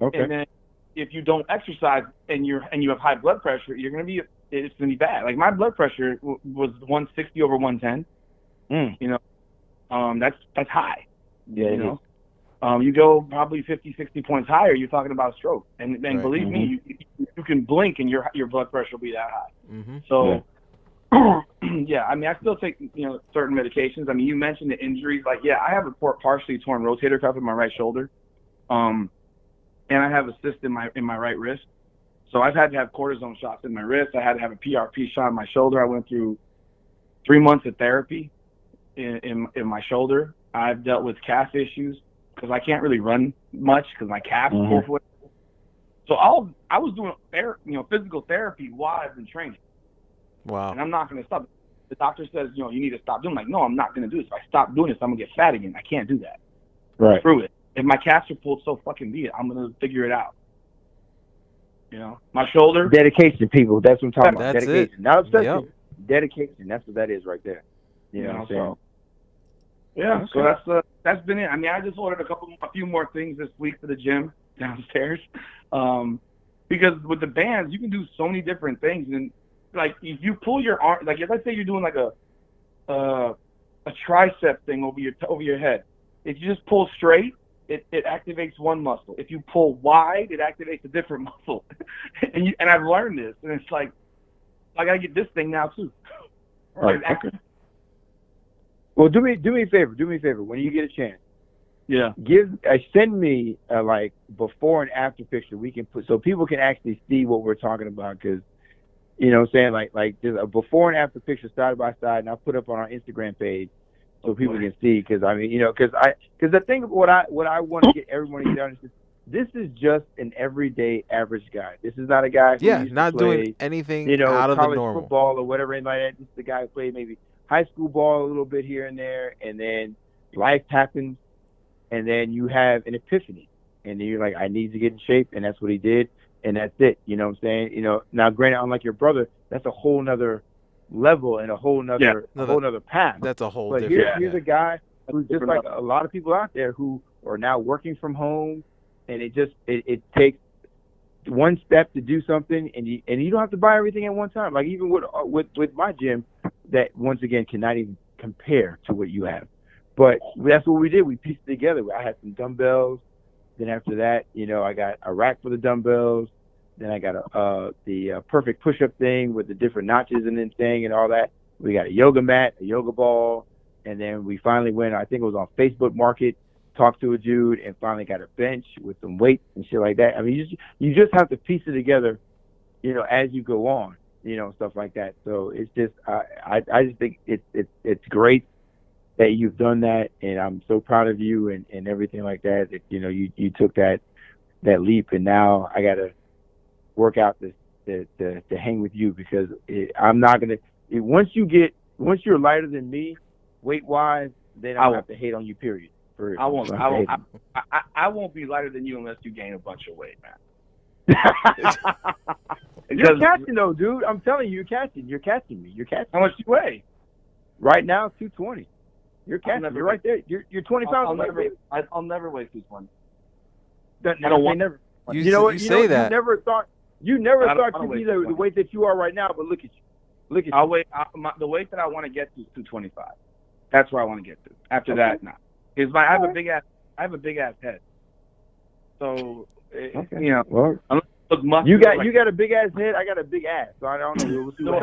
Okay. And then if you don't exercise and you have high blood pressure, it's going to be bad. Like my blood pressure was 160 over 110. You know, that's high. Yeah. You know, you go probably 50, 60 points higher, you're talking about stroke. And right. Believe me, you can blink and your blood pressure will be that high. Mm-hmm. So. Yeah. Yeah, I mean, I still take, you know, certain medications. I mean, you mentioned the injuries. Like, yeah, I have a partially torn rotator cuff in my right shoulder, and I have a cyst in my right wrist. So I've had to have cortisone shots in my wrist. I had to have a PRP shot in my shoulder. I went through 3 months of therapy in my shoulder. I've dealt with calf issues because I can't really run much because my calf is awful. So I was doing physical therapy while I've been training. Wow. And I'm not going to stop. The doctor says, you know, you need to stop doing. I'm like, no, I'm not going to do this. If I stop doing this, I'm going to get fat again. I can't do that. Right. Screw it. If my calves are pulled, so fucking be it. I'm going to figure it out. You know, my shoulder. Dedication, people. That's what I'm talking about. That's dedication. It. Not obsession. Yep. Dedication. That's what that is right there. You know what I'm saying? Yeah. Okay. So that's been it. I mean, I just ordered a few more things this week for the gym downstairs, because with the bands you can do so many different things. And like if you pull your arm, like if I say you're doing like a tricep thing over your head, if you just pull straight, it activates one muscle. If you pull wide, it activates a different muscle. and I've learned this, and it's like I gotta get this thing now too. Right. Okay. Well, do me a favor when you get a chance. Yeah. Send me like before and after picture we can put so people can actually see what we're talking about, because. You know what I'm saying? Like there's a before and after picture side by side, and I'll put up on our Instagram page so people can see. Because I mean, you know, because the thing what I want to get everyone to get on is this is just an everyday average guy. This is not a guy. Yeah, not doing anything out of the normal. College football or whatever, anybody like that. This is the guy who played maybe high school ball a little bit here and there, and then life happens, and then you have an epiphany, and then you're like, I need to get in shape, and that's what he did. And that's it. You know what I'm saying? You know, now granted, unlike your brother, that's a whole nother level and a whole nother path. That's a whole different. Here's a guy who's just like a lot of people out there who are now working from home, and it takes one step to do something, and you don't have to buy everything at one time. Like even with my gym, that once again cannot even compare to what you have. But that's what we did. We pieced it together. I had some dumbbells. Then after that, you know, I got a rack for the dumbbells. Then I got the perfect push-up thing with the different notches and then thing and all that. We got a yoga mat, a yoga ball, and then we finally went, I think it was on Facebook Market, talked to a dude, and finally got a bench with some weights and shit like that. I mean, you just have to piece it together, you know, as you go on, you know, stuff like that. So it's just I just think it's great that you've done that, and I'm so proud of you and everything like that. It, you know, you took that leap, and now I got to work out to hang with you, because I'm not going to – once you're lighter than me weight-wise, they don't have to hate on you, period. For I won't be lighter than you unless you gain a bunch of weight, man. You're catching though, dude. I'm telling you, you're catching. You're catching me. You're catching. How much do you weigh? Right now, 220. You're catching. You're right there. You're 20 pounds. I'll never weigh 220. I don't want. Never. You know what? You say that. You never thought to be the weight that you are right now, but look at you. Look at you. The weight that I want to get to is 225. That's where I want to get to. After that, nah. I have a big ass head. So, you know, you got a big ass head. I got a big ass. So I don't know.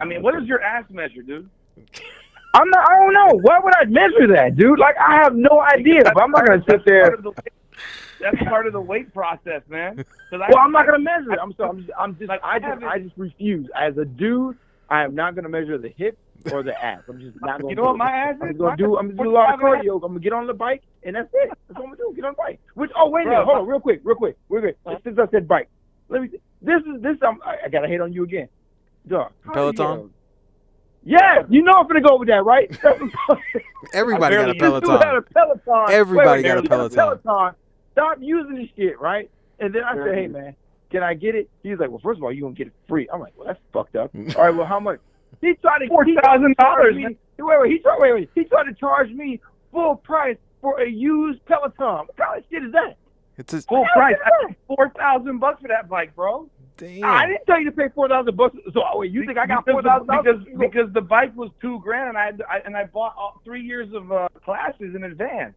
I mean, what does your ass measure, dude? I don't know. Why would I measure that, dude? Like, I have no idea. But I'm not gonna sit there. That's part of the weight process, man. I'm not gonna measure it. I'm sorry. I just refuse. As a dude, I am not gonna measure the hips or the ass. I'm just not gonna. You know what my ass is? I'm gonna do a lot of cardio. I'm gonna get on the bike, and that's it. That's what I'm gonna do. Get on the bike. Which? Oh wait a minute. Hold on, real quick. Since I said bike, let me. I gotta hate on you again, dog. Peloton. Yeah, you know I'm gonna go with that, right? Everybody got a Peloton. Everybody got a Peloton. Stop using this shit, right? And then I said, hey, man, can I get it? He's like, well, first of all, you're going to get it free. I'm like, well, that's fucked up. All right, well, how much? He tried to $4,000. He tried to charge me full price for a used Peloton. What kind of shit is that? It's a full price. $4,000 for that bike, bro. Damn. I didn't tell you to pay $4,000. So wait, you think I got $4,000 because the bike was $2,000 and I bought 3 years of classes in advance.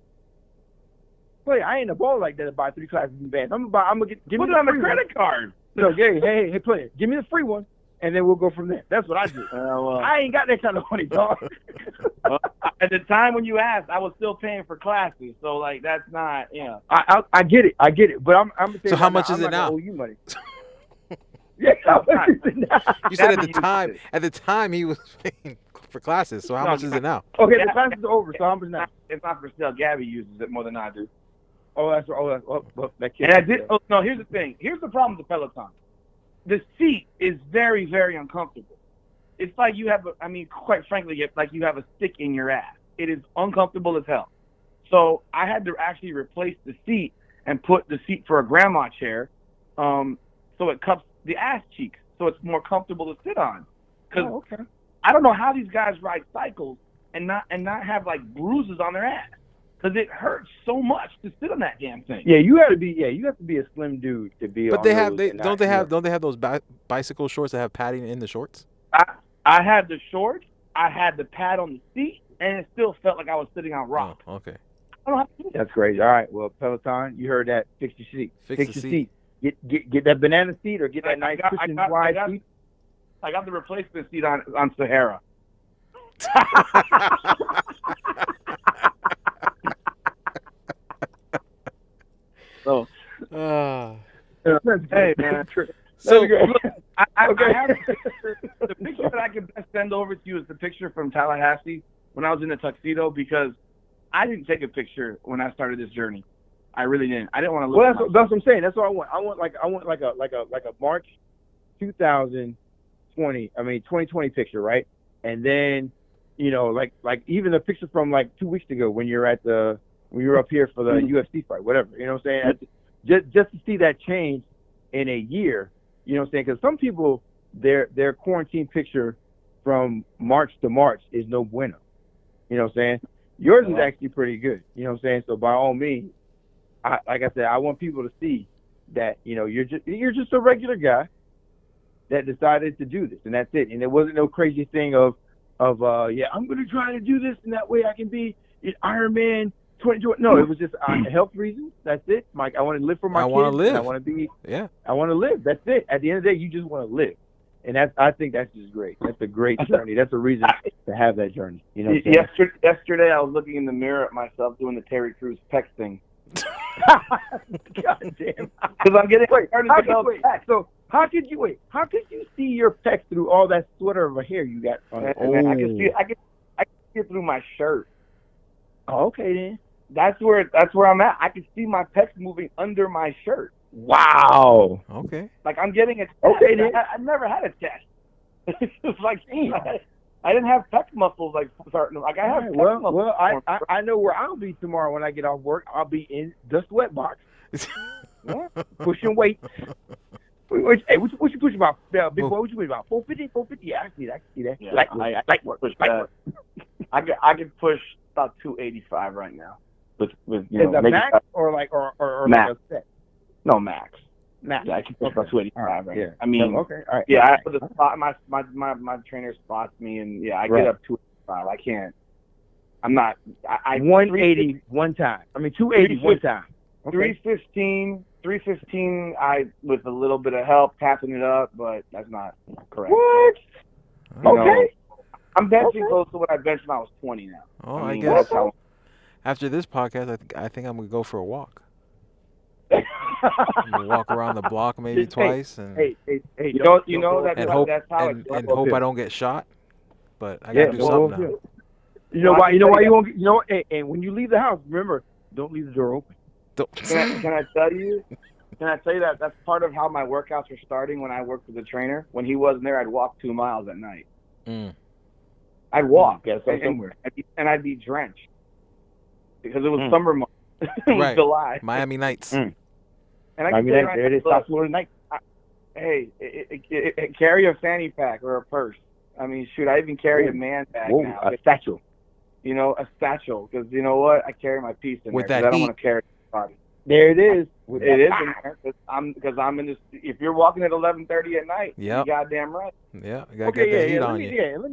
Wait, I ain't a baller like that to buy 3 classes in advance. I'm gonna give me the credit card. No, hey, player, give me the free one, and then we'll go from there. That's what I do. I ain't got that kind of money, dog. Well, at the time when you asked, I was still paying for classes, so like that's not, you know. I get it, but I'm gonna say. So how much is it now? Owe you money. Yeah, you said at the time. At the time, he was paying for classes. So how much is it now? Okay, the classes are over. So how much now? It's not for sale. Gabby uses it more than I do. Oh, that's right. That kid. And I did. Oh, no, here's the thing. Here's the problem with the Peloton. The seat is very, very uncomfortable. It's like you have, I mean, quite frankly, it's like you have a stick in your ass. It is uncomfortable as hell. So I had to actually replace the seat and put the seat for a grandma chair, so it cups the ass cheeks, so it's more comfortable to sit on. Because I don't know how these guys ride cycles and not have like bruises on their ass. Cause it hurts so much to sit on that damn thing. Yeah, you have to be a slim dude to be. But on don't they have those bicycle shorts that have padding in the shorts? I had the shorts, I had the pad on the seat, and it still felt like I was sitting on rock. Oh, okay. I don't have to do that. That's crazy. All right, well, Peloton, you heard that. Fix your seat. Fix the seat. Get that banana seat or get that nice cushion wide seat. I got the replacement seat on Sahara. So, hey man. So look, I have the picture that I can best send over to you is the picture from Tallahassee when I was in the tuxedo, because I didn't take a picture when I started this journey. I really didn't. I didn't want to look. Well, that's what I'm saying. That's what I want. I want like a March 2020 picture, right? And then, you know, like even a picture from like 2 weeks ago when you're at the. When you were up here for the UFC fight, whatever, you know what I'm saying? Just to see that change in a year, you know what I'm saying? Because some people, their quarantine picture from March to March is no bueno. You know what I'm saying? Yours is actually pretty good. You know what I'm saying? So by all means, like I said, I want people to see that, you know, you're just a regular guy that decided to do this, and that's it. And it wasn't no crazy thing of I'm going to try to do this, and that way I can be an Iron Man. No, it was just health reasons. That's it, Mike. I want to live for my kids. I want to live. I want to be. Yeah. I want to live. That's it. At the end of the day, you just want to live, and that's. I think that's just great. That's a great journey. That's a reason to have that journey. You know. Yesterday, I was looking in the mirror at myself doing the Terry Crews pecs thing. God damn. Because I'm getting. How could you see your pecs through all that sweater of a hair you got on? I can see. I can see it through my shirt. Oh, okay then. That's where I'm at. I can see my pecs moving under my shirt. Wow. Okay. Like I'm getting a chest. Okay, I never had a chest. It's like, I didn't have pec muscles like starting. Like I have pec muscles. Well, I know where I'll be tomorrow when I get off work. I'll be in the sweat box, pushing weights. Hey, what you push about, big boy? What you push about? 450, 450. Yeah, I see that. I see that. Yeah, light work. I can push about 285 right now. With you know, max it, or max. Like a set? No, max. Max. Yeah, I can push about 285 right. Yeah. I mean, okay. All right. Yeah, all right. I put the spot. My trainer spots me, and yeah, I get up 285. I can't. I'm not. I 180 one time. I mean 280 one time. Okay. 315. I with a little bit of help tapping it up, but that's not correct. What? You okay. Know, I'm benching close to what I benched when I was 20 now. Oh, I mean, I guess. After this podcast, I think I'm gonna go for a walk. I'm gonna walk around the block maybe twice, and you know that's and hope, that's how and hope I don't get shot. But I gotta do something now. You know why? You know why you won't? You know, and when you leave the house, remember, don't leave the door open. Can I tell you? Can I tell you that that's part of how my workouts were starting when I worked with a trainer. When he wasn't there, I'd walk 2 miles at night. Mm. I'd walk and I'd be drenched because it was summer month, right? July, Miami nights. Mm. And I can tell you, it is South Florida night. Hey, carry a fanny pack or a purse. I mean, shoot, I even carry a man bag now. A satchel. You know, a satchel, because you know what? I carry my piece in with there. That I don't want to carry. There it is. It is. Because I'm in this. If you're walking at 11:30 at night, you're goddamn right. Yeah, you gotta get the heat on you. Yeah, let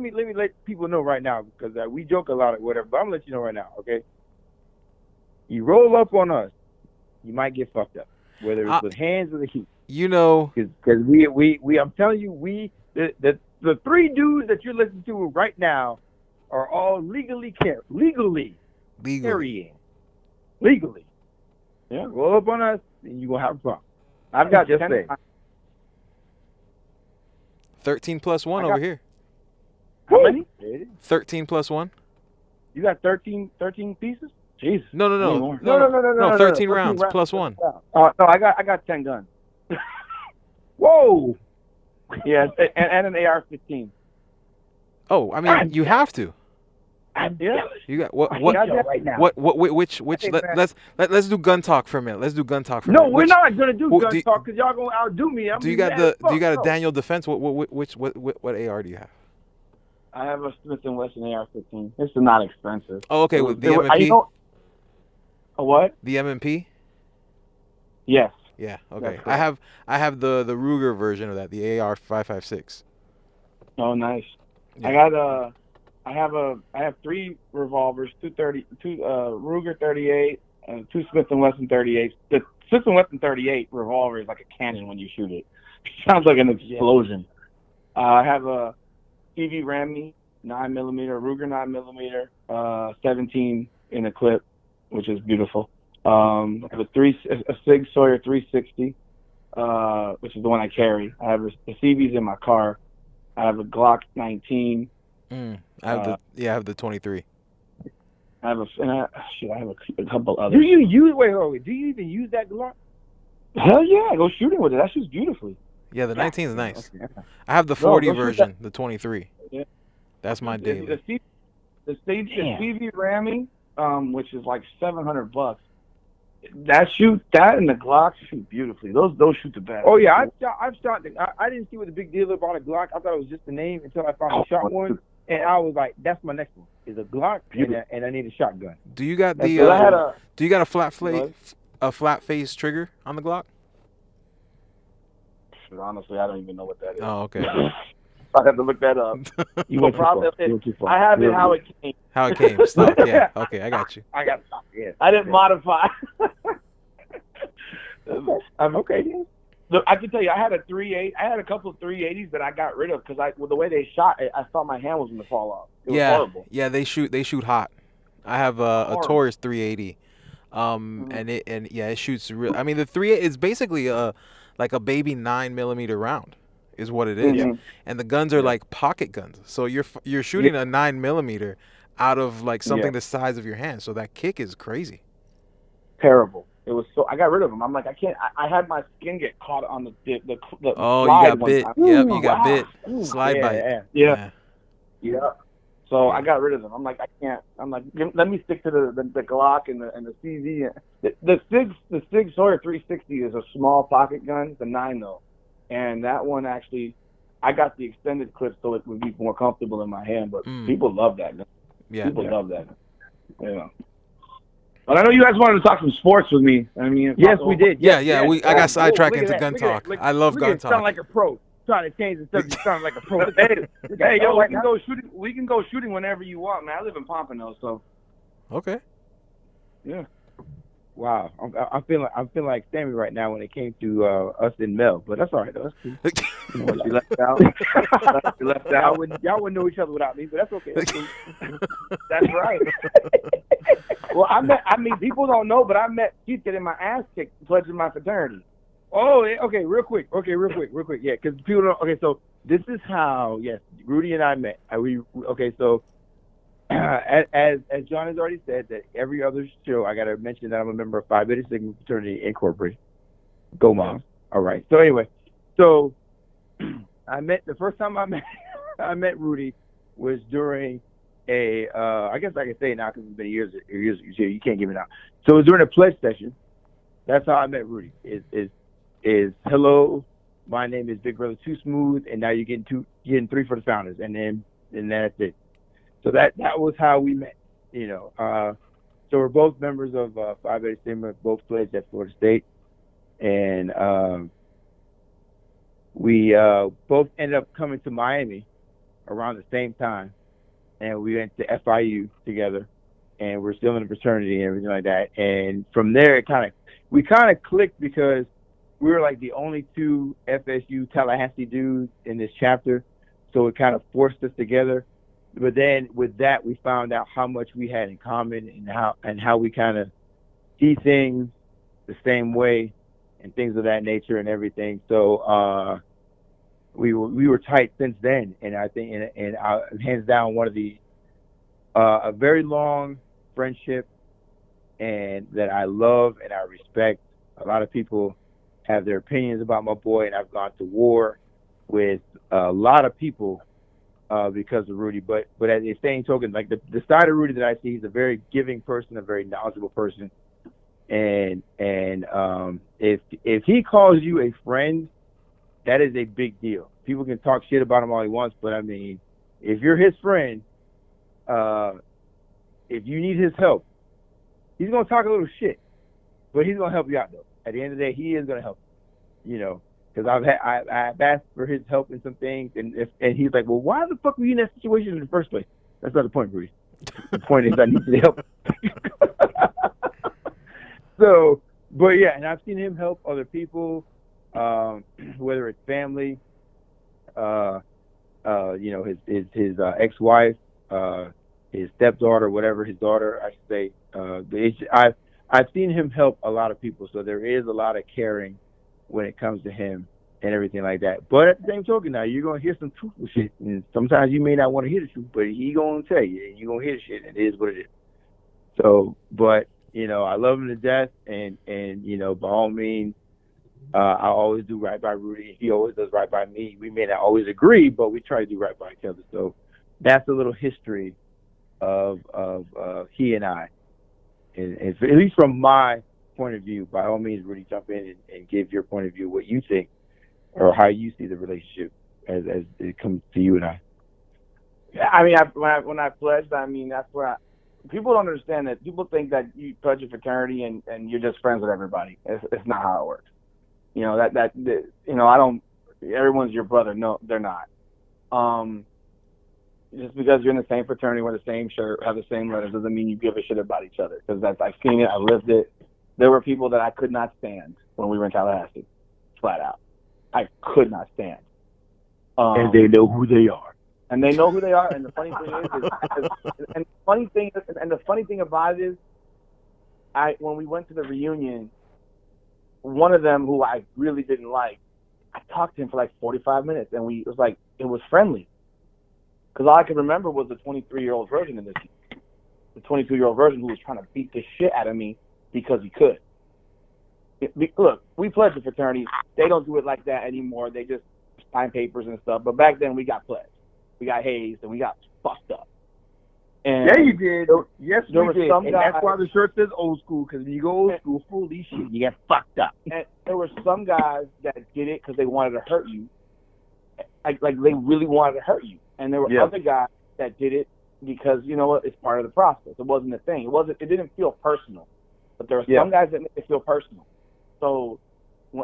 me let people know right now, because we joke a lot or whatever. But I'm gonna let you know right now, okay? You roll up on us, you might get fucked up, whether it's with hands or the heat. You know, because we I'm telling you, the three dudes that you're listening to right now are all legally carrying. Legally. Yeah. Roll up on us, and you're going to have a problem. I've got just 13 plus 1 over here. How many? 13 plus 1. You got 13 pieces? Jesus. No. 13 rounds plus 1. No, I got 10 guns. Whoa. Yeah, and an AR-15. Oh, I mean, you have to. You got what let's do gun talk for a minute. No, we're not gonna do gun talk because y'all gonna outdo me. Do you got a Daniel defense? What AR do you have? I have a Smith and Wesson AR-15. This is not expensive. Oh, okay. With the M&P. What? The M&P. Yes. Yeah. Okay. I have the Ruger version of that, the AR-556. Oh, nice. Yeah. I have 3 revolvers, two Ruger 38, and 2 Smith and Wesson 38. The Smith and Wesson 38 revolver is like a cannon when you shoot it. Sounds like an explosion. Yeah. I have a Stevie Ramney 9mm, Ruger 9mm, 17 in a clip, which is beautiful. I have a Sig Sauer 360, which is the one I carry. I have the CVs in my car. I have a Glock 19. Mm. I have the 23. I have a couple others. Do you use? Wait. Do you even use that Glock? Hell yeah, I go shooting with it. That shoots beautifully. Yeah, the 19 is nice. Okay. I have the 40 version, the 23. Yeah. That's my daily. The CV Rammy, which is like $700. That and the Glock shoot beautifully. Those shoot the best. Oh yeah, I didn't see what the big deal about a Glock. I thought it was just the name until I finally shot one. And I was like, "That's my next one. Is a Glock, and I need a shotgun." Do you got the? Do you got a flat face trigger on the Glock? Honestly, I don't even know what that is. Oh, okay. I have to look that up. I have it how it came. How it came. Stop. Yeah. Okay, I got you. I got stop. Yeah. I didn't modify. I'm okay. Look, I can tell you, I had a 3.8. I had a couple of 3.80s that I got rid of because the way they shot it, I thought my hand was going to fall off. It was horrible. Yeah, they shoot hot. I have a Taurus 380, it shoots real. I mean, the 3.8 is basically like a baby 9mm round, is what it is, and the guns are like pocket guns. So you're shooting a 9mm out of like something the size of your hand. So that kick is crazy. Terrible. It was I got rid of them. I'm like, I can't. I had my skin get caught on the slide. Oh, you got bit. Yep, you got bit. Slide bite. Yeah. Yeah. So I got rid of them. I'm like, I can't. I'm like, let me stick to the Glock and the CZ. The Sig Sauer 360 is a small pocket gun, the 9 though, and that one actually, I got the extended clip so it would be more comfortable in my hand. But people love that gun. Yeah, people love that gun. Yeah. But I know you guys wanted to talk some sports with me. I mean, yes, we did. Yeah. I got sidetracked into gun talk. I love gun talk. Sound like a pro. Trying to change the subject, sound like a pro. Hey, yo, we can go shooting. We can go shooting whenever you want, man. I live in Pompano, so. Okay. Yeah. Wow, I feel like Sammy right now when it came to us and Mel, but that's all right though. That's cool. She left out. She left out. Y'all wouldn't know each other without me, but that's okay. That's cool. That's right. Well, I mean, people don't know, but I met Keith getting my ass kicked pledging my fraternity. Oh, okay, real quick. Yeah, because people don't. Okay, so this is how. Yes, Rudy and I met. As John has already said, that every other show I gotta mention that I'm a member of Phi Beta Sigma fraternity incorporated. Go Mom. All right. So anyway, the first time I met Rudy was during a I guess I can say it now because it's been years. You can't give it out. So it was during a pledge session. That's how I met Rudy. Is hello, my name is Big Brother Too Smooth, and now you're getting 3 for the Founders, and then that's it. So that was how we met, you know. So we're both members of Phi Beta Sigma, both pledged at Florida State, and we both ended up coming to Miami around the same time, and we went to FIU together, and we're still in the fraternity and everything like that. And from there, we kind of clicked because we were like the only two FSU Tallahassee dudes in this chapter, so it kind of forced us together. But then with that, we found out how much we had in common and how we kind of see things the same way and things of that nature and everything. So we were tight since then, and I think and hands down one of the a very long friendship and that I love and I respect. A lot of people have their opinions about my boy, and I've gone to war with a lot of people because of Rudy, but at the same token, like the side of Rudy that I see, he's a very giving person, a very knowledgeable person, and if he calls you a friend, that is a big deal. People can talk shit about him all he wants, but I mean, if you're his friend, if you need his help, he's gonna talk a little shit, but he's gonna help you out though. At the end of the day, he is gonna help you, you know. Because I've asked for his help in some things, and he's like, well, why the fuck were you in that situation in the first place? That's not the point, Bruce. The point is I need your help. So, but yeah, and I've seen him help other people, whether it's family, you know, his ex-wife, his stepdaughter, whatever, his daughter, I should say. I've seen him help a lot of people, so there is a lot of caring when it comes to him and everything like that. But at the same token, now you're gonna hear some truthful shit, and sometimes you may not want to hear the truth, but he gonna tell you, and you're gonna hear the shit, and it is what it is. So, but you know, I love him to death, and you know, by all means, I always do right by Rudy. He always does right by me. We may not always agree, but we try to do right by each other. So, that's a little history of he and I, and at least from my point of view. By all means, Rudy, jump in and give your point of view, what you think or how you see the relationship as it comes to you and I. Yeah, I mean, when I pledged, I mean, that's where people don't understand that. People think that you pledge a fraternity and you're just friends with everybody. It's not how it works. You know, you know, everyone's your brother. No, they're not. Just because you're in the same fraternity, wear the same shirt, have the same letters, doesn't mean you give a shit about each other. Because I've seen it, I lived it. There were people that I could not stand when we were in Tallahassee, flat out. I could not stand. And they know who they are. And they know who they are. And the funny thing is, when we went to the reunion, one of them who I really didn't like, I talked to him for like 45 minutes, and it was friendly. Because all I could remember was the 23-year-old version of this, the 22-year-old version who was trying to beat the shit out of me. Because he could. Look, we pledged the fraternity. They don't do it like that anymore. They just sign papers and stuff. But back then, we got pledged. We got hazed, and we got fucked up. And yeah, you did. Yes, you did. And that's why the shirt says old school, because when you go old school, fool these shit, you get fucked up. And there were some guys that did it because they wanted to hurt you. Like they really wanted to hurt you. And there were other guys that did it because, you know what, it's part of the process. It wasn't a thing. It didn't feel personal. But there were some guys that made it feel personal. So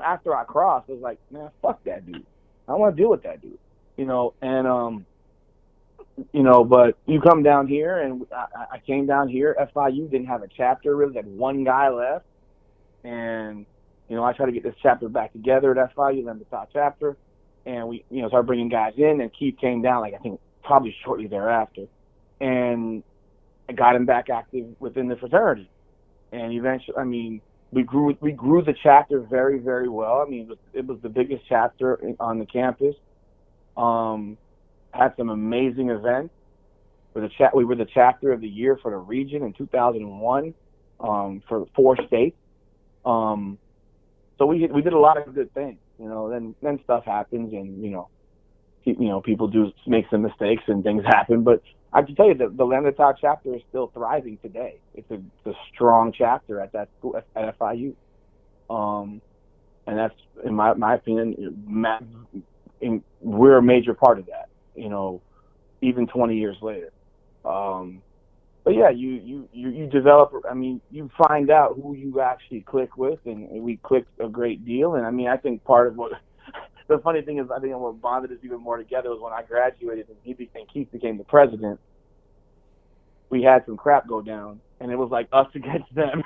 after I crossed, I was like, man, fuck that dude. I don't want to deal with that dude. You know, and you know, but you come down here, and I came down here. FIU didn't have a chapter, really. Had one guy left. And, you know, I tried to get this chapter back together at FIU, then the top chapter. And we, you know, started bringing guys in, and Keith came down, like, I think probably shortly thereafter. And I got him back active within the fraternity. And eventually, I mean, we grew the chapter very, very well. I mean, it was the biggest chapter on the campus. Had some amazing events. We were the chapter of the year for the region in 2001 for 4 states. So we did a lot of good things, you know. Then stuff happens, and you know people do make some mistakes and things happen. But I can tell you that the Lambda Tau chapter is still thriving today. It's a strong chapter at that school at FIU, and that's in my opinion. We're a major part of that. You know, even 20 years later. But yeah, you develop. I mean, you find out who you actually click with, and we clicked a great deal. And I mean, I think part of what the funny thing is, I think what bonded us even more together was when I graduated and Keith became the president. We had some crap go down, and it was like us against them.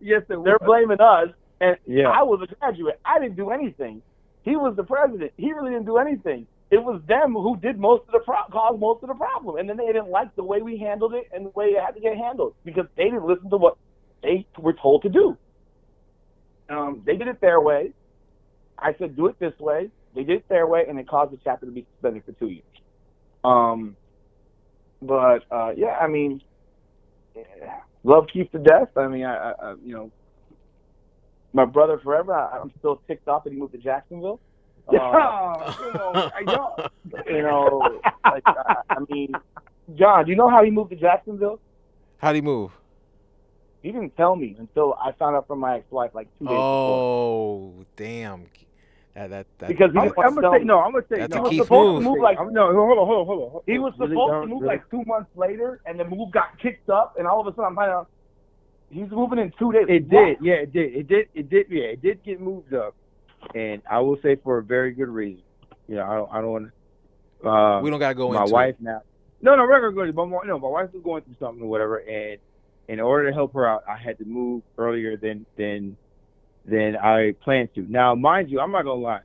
Yes, they're blaming us, and I was a graduate. I didn't do anything. He was the president. He really didn't do anything. It was them who did most of the caused most of the problem, and then they didn't like the way we handled it and the way it had to get handled because they didn't listen to what they were told to do. They did it their way. I said, do it this way. They did it their way, and it caused the chapter to be suspended for 2 years. Yeah, I mean, love Keith to death. I mean, I you know, my brother forever. I'm still ticked off that he moved to Jacksonville. I mean, John, do you know how he moved to Jacksonville? How'd he move? He didn't tell me until I found out from my ex-wife like 2 days ago. Oh, damn. Because Hold on. He was supposed to move like 2 months later, and the move got kicked up, and all of a sudden I'm finding out he's moving in 2 days. It did get moved up. And I will say for a very good reason. You know, I don't want to. We don't gotta go into it. My wife now. No, we're not gonna go into it. My wife was going through something or whatever, and in order to help her out, I had to move earlier than I planned to. Now, mind you, I'm not gonna lie.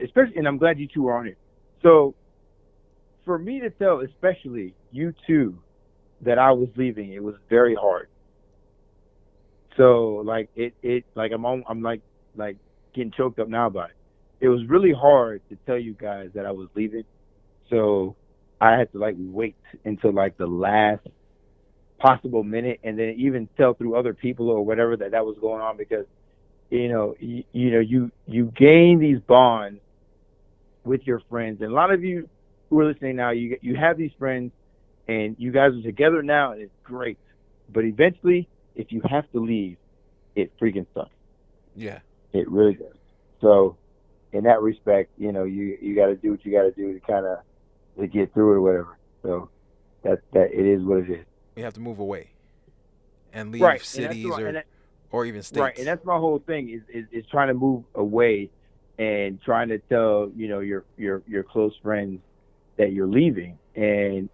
Especially, and I'm glad you two are on it. So, for me to tell, especially you two, that I was leaving, it was very hard. So, like I'm getting choked up now by it. It was really hard to tell you guys that I was leaving, so I had to wait until the last possible minute, and then even tell through other people or whatever that was going on, because you gain these bonds with your friends, and a lot of you who are listening now, you have these friends, and you guys are together now, and it's great, but eventually, if you have to leave, it freaking sucks. Yeah. It really does. So, in that respect, you got to do what you got to do to kind of get through it or whatever. So, that it is what it is. You have to move away and leave cities or even states. Right, and that's my whole thing is trying to move away and trying to tell your close friends that you're leaving, and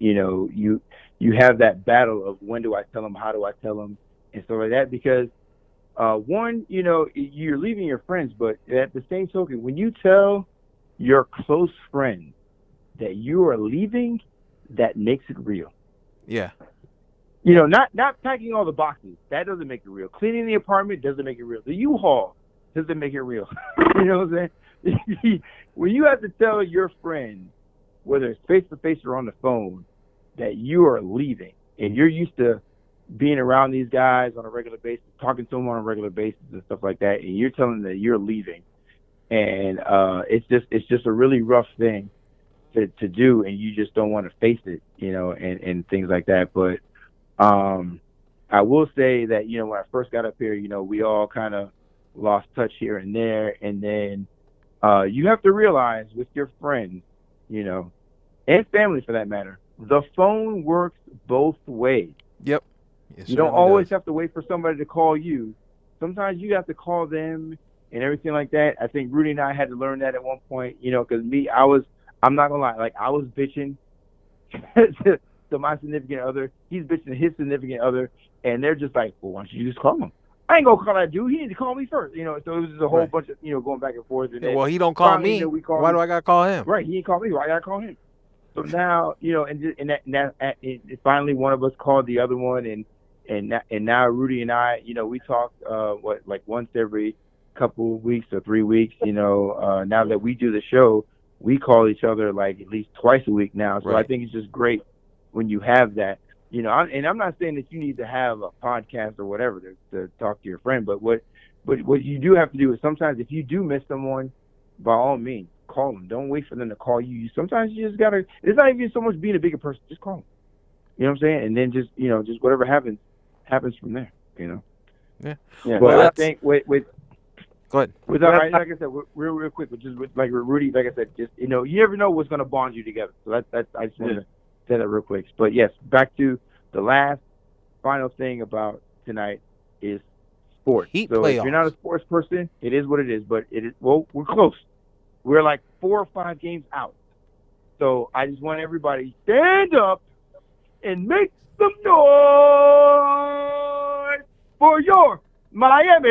you have that battle of when do I tell them, how do I tell them, and stuff like that, because. One, you're leaving your friends, but at the same token, when you tell your close friend that you are leaving, that makes it real. Yeah. Not packing all the boxes. That doesn't make it real. Cleaning the apartment doesn't make it real. The U-Haul doesn't make it real. You know what I'm saying? When you have to tell your friend, whether it's face-to-face or on the phone, that you are leaving, and you're used to being around these guys on a regular basis, talking to them on a regular basis and stuff like that, and you're telling them that you're leaving, and it's just a really rough thing to do, and you just don't want to face it, you know, and things like that. But I will say that, you know, when I first got up here, you know, we all kind of lost touch here and there. And then you have to realize with your friends, you know, and family for that matter, the phone works both ways. Yep. You don't always have to wait for somebody to call you. Sometimes you have to call them and everything like that. I think Rudy and I had to learn that at one point, you know, because me, I'm not going to lie, like I was bitching to my significant other. He's bitching to his significant other. And they're just like, well, why don't you just call him? I ain't going to call that dude. He needs to call me first. You know, so it was just a whole bunch of, you know, going back and forth. And well, he don't call me. Why do I got to call him? Right. He didn't call me. Why I got to call him? So now, you know, and finally one of us called the other one. And now Rudy and I, you know, we talk, like once every couple of weeks or 3 weeks, you know, now that we do the show, we call each other like at least twice a week now. So I think it's just great when you have that, you know, and I'm not saying that you need to have a podcast or whatever to talk to your friend, but what you do have to do is sometimes if you do miss someone, by all means, call them. Don't wait for them to call you. Sometimes you just gotta, it's not even so much being a bigger person, just call them. You know what I'm saying? And then just, you know, just whatever happens from there, you know? Yeah. Well, I think with go ahead. Like I said, real quick, which is like Rudy, like I said, just, you know, you never know what's going to bond you together. So that's I just want to say that real quick. But yes, back to the final thing about tonight is sports. So if you're not a sports person, it is what it is, but it is, well, we're close. We're like 4 or 5 games out. So I just want everybody to stand up and make some noise for your Miami.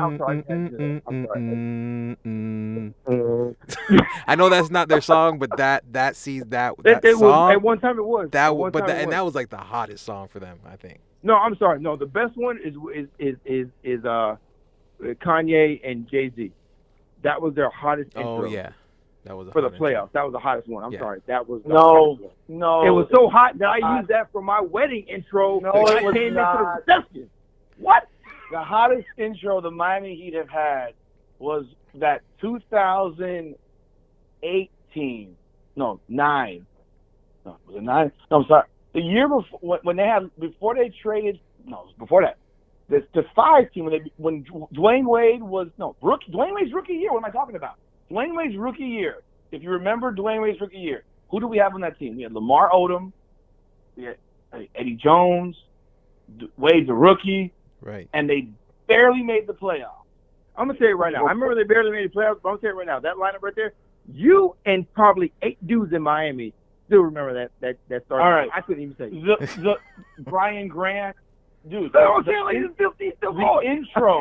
I'm sorry. I know that's not their song, but that song was, at one time it was. And that was like the hottest song for them, I think. No, I'm sorry. No, the best one is Kanye and Jay-Z. That was their hottest intro. Oh yeah. That was for the playoffs. That was the hottest one. I'm sorry. That was no. It was so hot that I used that for my wedding intro. No, it was not. What? The hottest intro the Miami Heat have had was that 2018. No, 9. No, was it 9? No, I'm sorry. The year before when they had before they traded. No, it was before that. The 5 team when Dwayne Wade was Dwayne Wade's rookie year. What am I talking about? Dwayne Wade's rookie year, if you remember Dwayne Wade's rookie year, who do we have on that team? We had Lamar Odom, we had Eddie Jones, Wade's a rookie, right? And they barely made the playoffs. I'm going to tell you right now, I remember they barely made the playoffs, but I'm going to tell you right now, that lineup right there, you and probably 8 dudes in Miami still remember that starting. All right. I couldn't even say the Brian Grant, dude. The intro,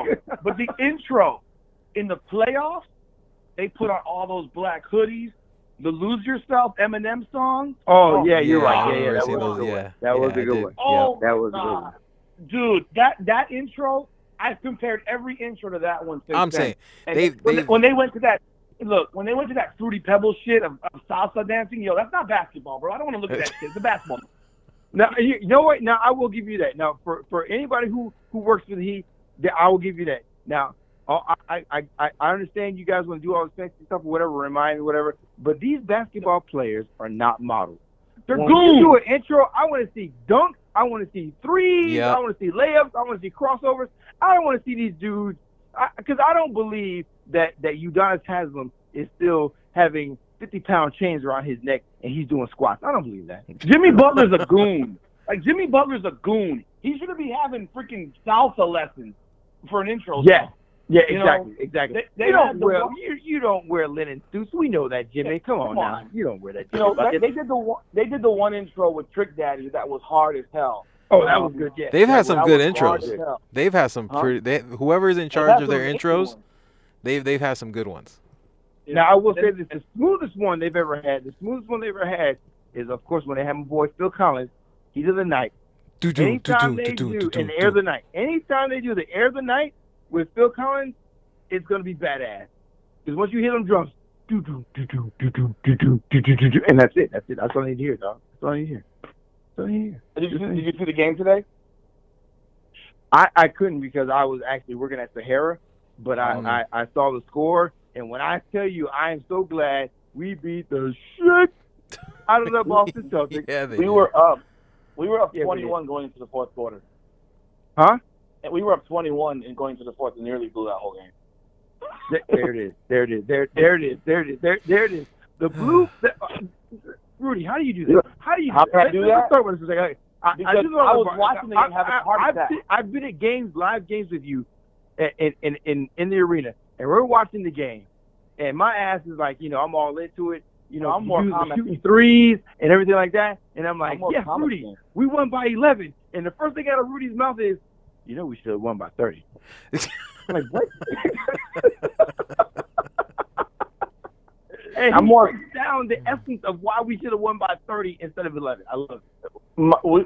but the intro in the playoffs, they put on all those black hoodies, the Lose Yourself Eminem song. Oh, yeah, you're right. Yeah, that was a good one. That was a good one. Oh, that was a good one. Dude, that intro, I've compared every intro to that one. I'm saying. When they went to that, Fruity Pebble shit of salsa dancing, yo, that's not basketball, bro. I don't want to look at that shit. It's a basketball. Now, you know what? Now, I will give you that. Now, for anybody who works with the Heat, I will give you that. Now, I understand you guys want to do all this fancy stuff or whatever, remind me, whatever, but these basketball players are not models. They're going to do an intro. I want to see dunks. I want to see threes. Yep. I want to see layups. I want to see crossovers. I don't want to see these dudes because I don't believe that Udonis Haslem is still having 50-pound chains around his neck and he's doing squats. I don't believe that. Jimmy Butler's a goon. Like, Jimmy Butler's a goon. He shouldn't be having freaking salsa lessons for an intro. Yeah. Song. Yeah, exactly, exactly. They don't wear you don't wear linen suits. We know that, Jimmy. Yeah, come on now, you don't wear that. Jimmy. You know, they did the one intro with Trick Daddy that was hard as hell. Oh, that was good. Yeah, they've had some good intros. They've had some pretty. Whoever is in charge of their intros, they've had some good ones. Yeah. Now I will say this: the smoothest one they've ever had is, of course, when they had my boy Phil Collins. Heat of the Night. Anytime they do, and Air of the Night. Anytime they do the Air of the Night. With Phil Collins, it's going to be badass. Because once you hear them drums, and that's it. That's it. That's all I need to hear, dog. That's all I need to hear. Did you see the game today? I couldn't because I was actually working at Sahara. But I saw the score, and when I tell you I am so glad we beat the shit out of the Boston Celtics. Yeah, we were up 21 going into the fourth quarter. Huh? And we were up 21 and going into the fourth and nearly blew that whole game. There it is. The blue. Rudy, how do you do that? How do you do that? I was watching the game, having a heart attack. I've been at games, live games with you, in the arena, and we're watching the game, and my ass is like, you know, I'm all into it. You know, I'm more shooting threes and everything like that, and I'm like, yeah, Rudy, we won by 11, and the first thing out of Rudy's mouth is, you know, we should have won by 30. I'm like, what? And I'm more down the essence of why we should have won by 30 instead of 11. I love it.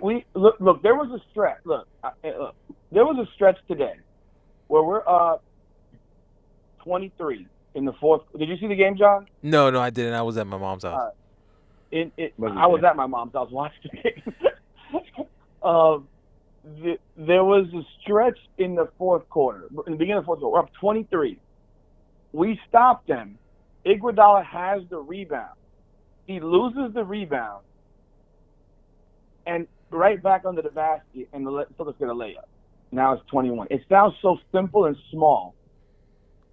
We look. There was a stretch. Look, there was a stretch today where we're up 23 in the fourth. Did you see the game, John? No, I didn't. I was at my mom's house. I was at my mom's house watching the game. There was a stretch in the fourth quarter. In the beginning of the fourth quarter, we're up 23. We stopped them. Iguodala has the rebound. He loses the rebound, and right back under the basket, and the Celtics get a layup. Now it's 21. It sounds so simple and small,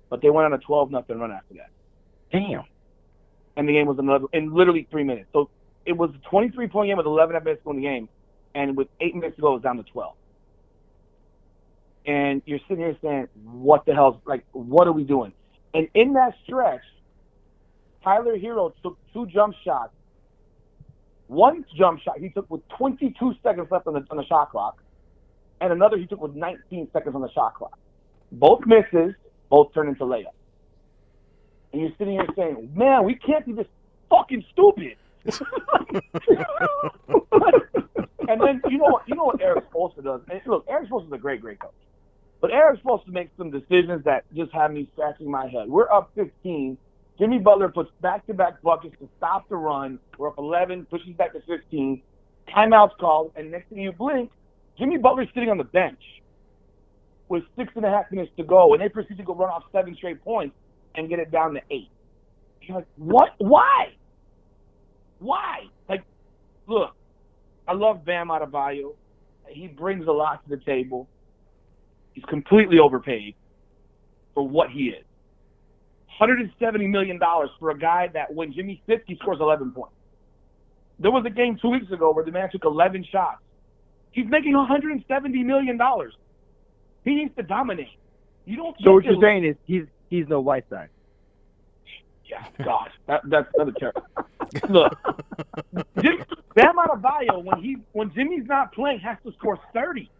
but they went on a 12-0 run after that. Damn. And the game was in literally 3 minutes. So it was a 23-point game with 11 minutes to go in the game, and with 8 minutes to go, it was down to 12. And you're sitting here saying, what the hell? Like, what are we doing? And in that stretch, Tyler Hero took two jump shots. One jump shot he took with 22 seconds left on the shot clock, and another he took with 19 seconds on the shot clock. Both misses, both turn into layups. And you're sitting here saying, man, we can't be this fucking stupid. And then you know what Eric Spoelstra does? And look, Eric Spoelstra's a great, great coach. But Eric Spoelstra makes some decisions that just have me scratching my head. We're up 15. Jimmy Butler puts back-to-back buckets to stop the run. We're up 11, pushes back to 15. Timeout's called, and next thing you blink, Jimmy Butler's sitting on the bench with 6.5 minutes to go, and they proceed to go run off 7 straight points and get it down to 8. You're like, what? Why? Like, look, I love Bam Adebayo. He brings a lot to the table. He's completely overpaid for what he is. $170 million for a guy that when Jimmy sits, he scores 11 points. There was a game 2 weeks ago where the man took 11 shots. He's making $170 million. He needs to dominate. You don't. So what you're saying is he's no Whiteside. Yeah, God, that's another terrible. Look, Bam Adebayo, when Jimmy's not playing, has to score 30.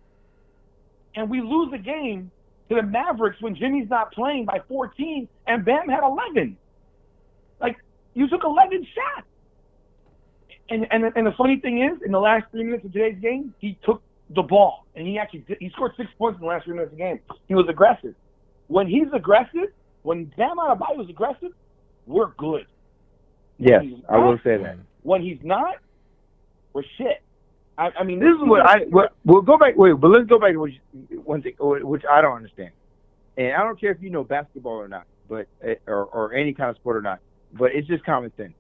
And we lose a game to the Mavericks when Jimmy's not playing by 14 and Bam had 11. Like, you took 11 shots. And the funny thing is, in the last 3 minutes of today's game, he took the ball. And he scored 6 points in the last 3 minutes of the game. He was aggressive. When he's aggressive, when Bam Adebayo is aggressive, we're good. Yes, I will say that. When he's not, we're shit. I mean, this is what I – we'll go back – wait, but let's go back to one thing, which I don't understand. And I don't care if you know basketball or not, but or any kind of sport or not, but it's just common sense.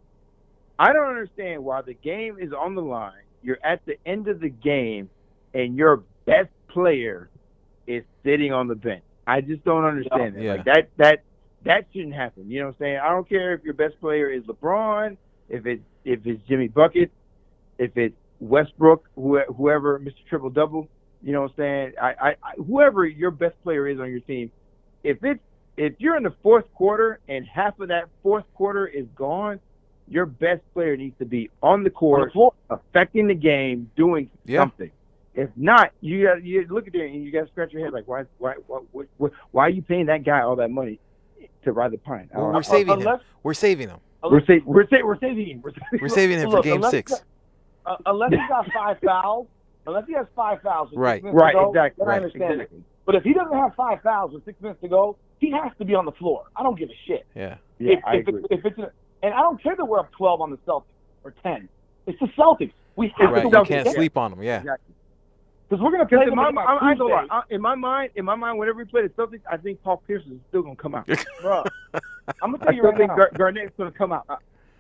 I don't understand why the game is on the line, you're at the end of the game, and your best player is sitting on the bench. I just don't understand that. Yeah. Like, that shouldn't happen. You know what I'm saying? I don't care if your best player is LeBron, if it's Jimmy Bucket, if it's Westbrook, whoever, Mr. Triple Double, you know what I'm saying? I whoever your best player is on your team, if you're in the fourth quarter and half of that fourth quarter is gone, your best player needs to be on the court, affecting the game, doing something. If not, you look at it and you got to scratch your head like, why are you paying that guy all that money to ride the pine? We're saving him for game 6. Unless he got 5 fouls, right, exactly. I understand it. But if he doesn't have 5 fouls with 6 minutes to go, he has to be on the floor. I don't give a shit. Yeah, I agree. And I don't care that we're up 12 on the Celtics or 10. It's the Celtics. We have to go. You can't sleep on them. Yeah, exactly. Because we're gonna play. In my mind, whenever we play the Celtics, I think Paul Pierce is still gonna come out. Bro, I'm gonna tell you right now, Garnett's gonna come out.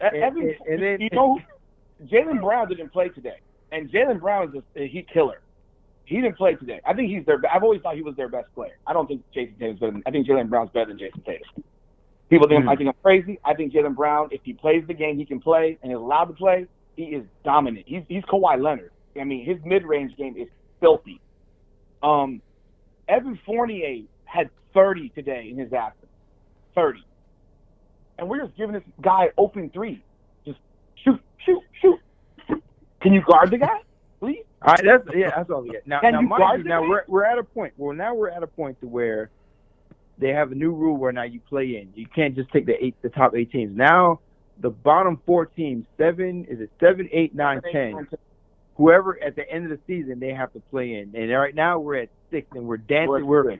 Jaylen Brown didn't play today, and Jaylen Brown is a killer. He didn't play today. I think he's their. I've always thought he was their best player. I don't think Jason Tatum's better. I think Jaylen Brown's better than Jason Tatum. People think I think I'm crazy. I think Jaylen Brown, if he plays the game, he can play and is allowed to play. He is dominant. He's Kawhi Leonard. I mean, his mid-range game is filthy. Evan Fournier had 30 today in his absence, 30, and we're just giving this guy open three, just shoot. Can you guard the guy, please? All right, that's all we get. Now, we're at a point. Well, now we're at a point to where they have a new rule where now you play in. You can't just take the top 8 teams. Now the bottom 4 teams, 7, 8, 9, 10. Whoever at the end of the season they have to play in, and right now we're at 6, and we're dancing. We're kind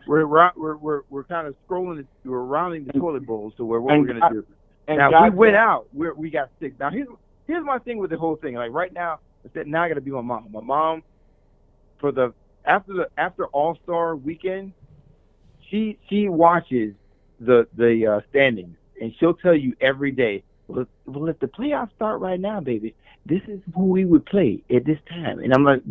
of scrolling. We're rounding the toilet bowl. So we're gonna do? And now God, we went out. We got 6. Now here's my thing with the whole thing. Like right now, I gotta be my mom. My mom for the after All-Star weekend, she watches the standings, and she'll tell you every day. Well, if the playoffs start right now, baby, this is who we would play at this time. And I'm like,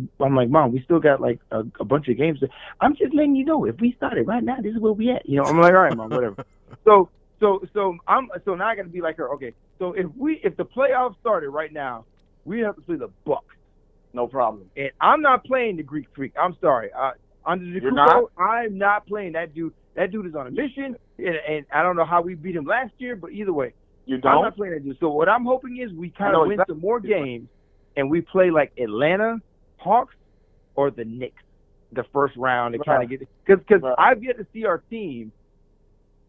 Mom, we still got like a bunch of games. I'm just letting you know if we started right now, this is where we at. You know, I'm like, all right, Mom, whatever. So now I got to be like her. Okay, so if the playoffs started right now, we have to play the Bucks, no problem. And I'm not playing the Greek Freak. I'm sorry, I'm not playing that dude. That dude is on a mission, and I don't know how we beat him last year, but either way. I'm not playing that dude. So what I'm hoping is we kind of win some more games, and we play like Atlanta Hawks or the Knicks the first round and kind of get because I've yet to see our team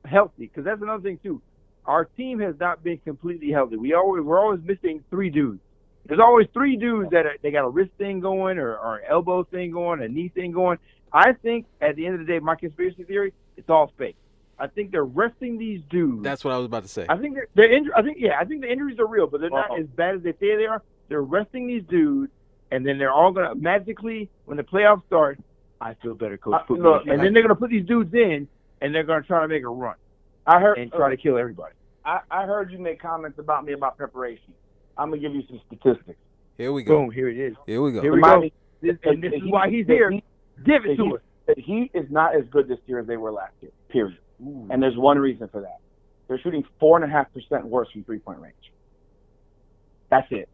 healthy. Because that's another thing too. Our team has not been completely healthy. We're always missing 3 dudes. There's always 3 dudes that they got a wrist thing going or an elbow thing going, a knee thing going. I think at the end of the day, my conspiracy theory, it's all fake. I think they're resting these dudes. That's what I was about to say. I think I think the injuries are real, but they're not as bad as they say they are. They're resting these dudes, and then they're all gonna magically when the playoffs start. I feel better, Coach. Then they're gonna put these dudes in, and they're gonna try to make a run. I heard and try to kill everybody. I heard you make comments about me about preparation. I'm gonna give you some statistics. Here we go. Boom. Here it is. Here we go. Here we go. This is why he's here. Give it to us. He is not as good this year as they were last year. Period. Ooh. And there's one reason for that. They're shooting 4.5% worse from three-point range. That's it.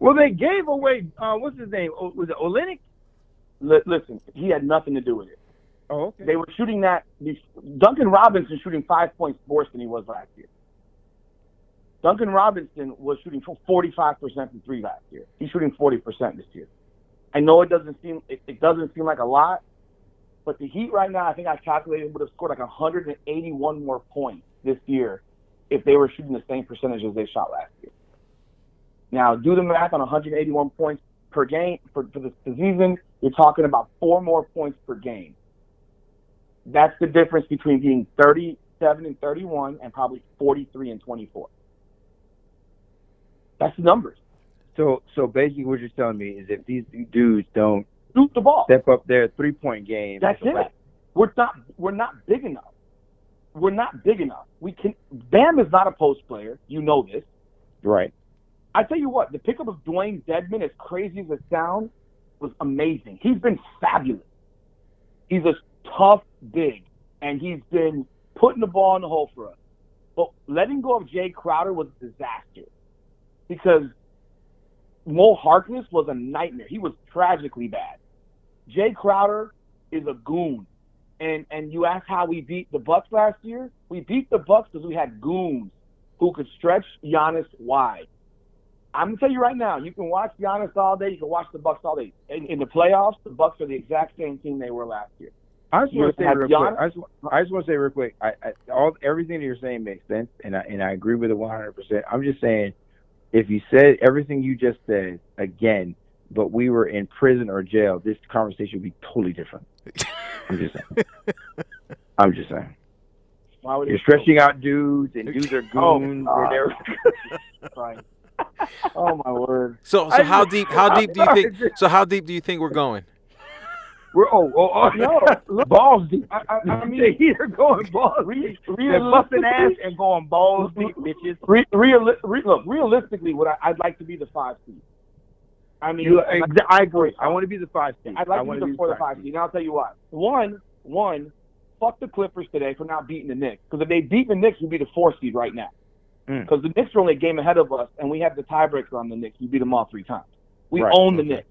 Well, they gave away, what's his name? Was it Olynyk? Listen, he had nothing to do with it. Oh, okay. They were shooting that. Duncan Robinson shooting 5 points worse than he was last year. Duncan Robinson was shooting 45% from 3 last year. He's shooting 40% this year. I know it doesn't seem like a lot. But the Heat right now, I think I calculated, would have scored like 181 more points this year if they were shooting the same percentage as they shot last year. Now, do the math on 181 points per game for the season. You're talking about 4 more points per game. That's the difference between being 37 and 31 and probably 43 and 24. That's the numbers. So basically what you're telling me is if these dudes don't shoot the ball. Step up their three-point game. That's it. Like, we're not big enough. We're not big enough. Bam is not a post player. You know this. Right. I tell you what, the pickup of Dwayne Dedmon, as crazy as it sounds, was amazing. He's been fabulous. He's a tough big, and he's been putting the ball in the hole for us. But letting go of Jay Crowder was a disaster because Mo Harkness was a nightmare. He was tragically bad. Jay Crowder is a goon. And you ask how we beat the Bucks last year? We beat the Bucks because we had goons who could stretch Giannis wide. I'm going to tell you right now, you can watch Giannis all day. You can watch the Bucks all day. In the playoffs, the Bucks are the exact same team they were last year. I just want to say real quick. Everything that you're saying makes sense, and I agree with it 100%. I'm just saying, if you said everything you just said again, but we were in prison or jail, this conversation would be totally different. I'm just saying. You're stretching out dudes, and dudes are goons. Right. Oh my word. So how deep do you think? So how deep do you think we're going? We're no, look, balls deep. I mean, you're going balls deep. They're busting ass and going balls deep, bitches. Look, realistically, I'd like to be the 5 seed. I mean, I agree. I want to be the 5 seed. I'd like to be the 5 seed. And I'll tell you why. One, fuck the Clippers today for not beating the Knicks. Because if they beat the Knicks, we'd be the 4 seed right now. Because the Knicks are only a game ahead of us, and we have the tiebreaker on the Knicks. We beat them all 3 times. We own the Knicks.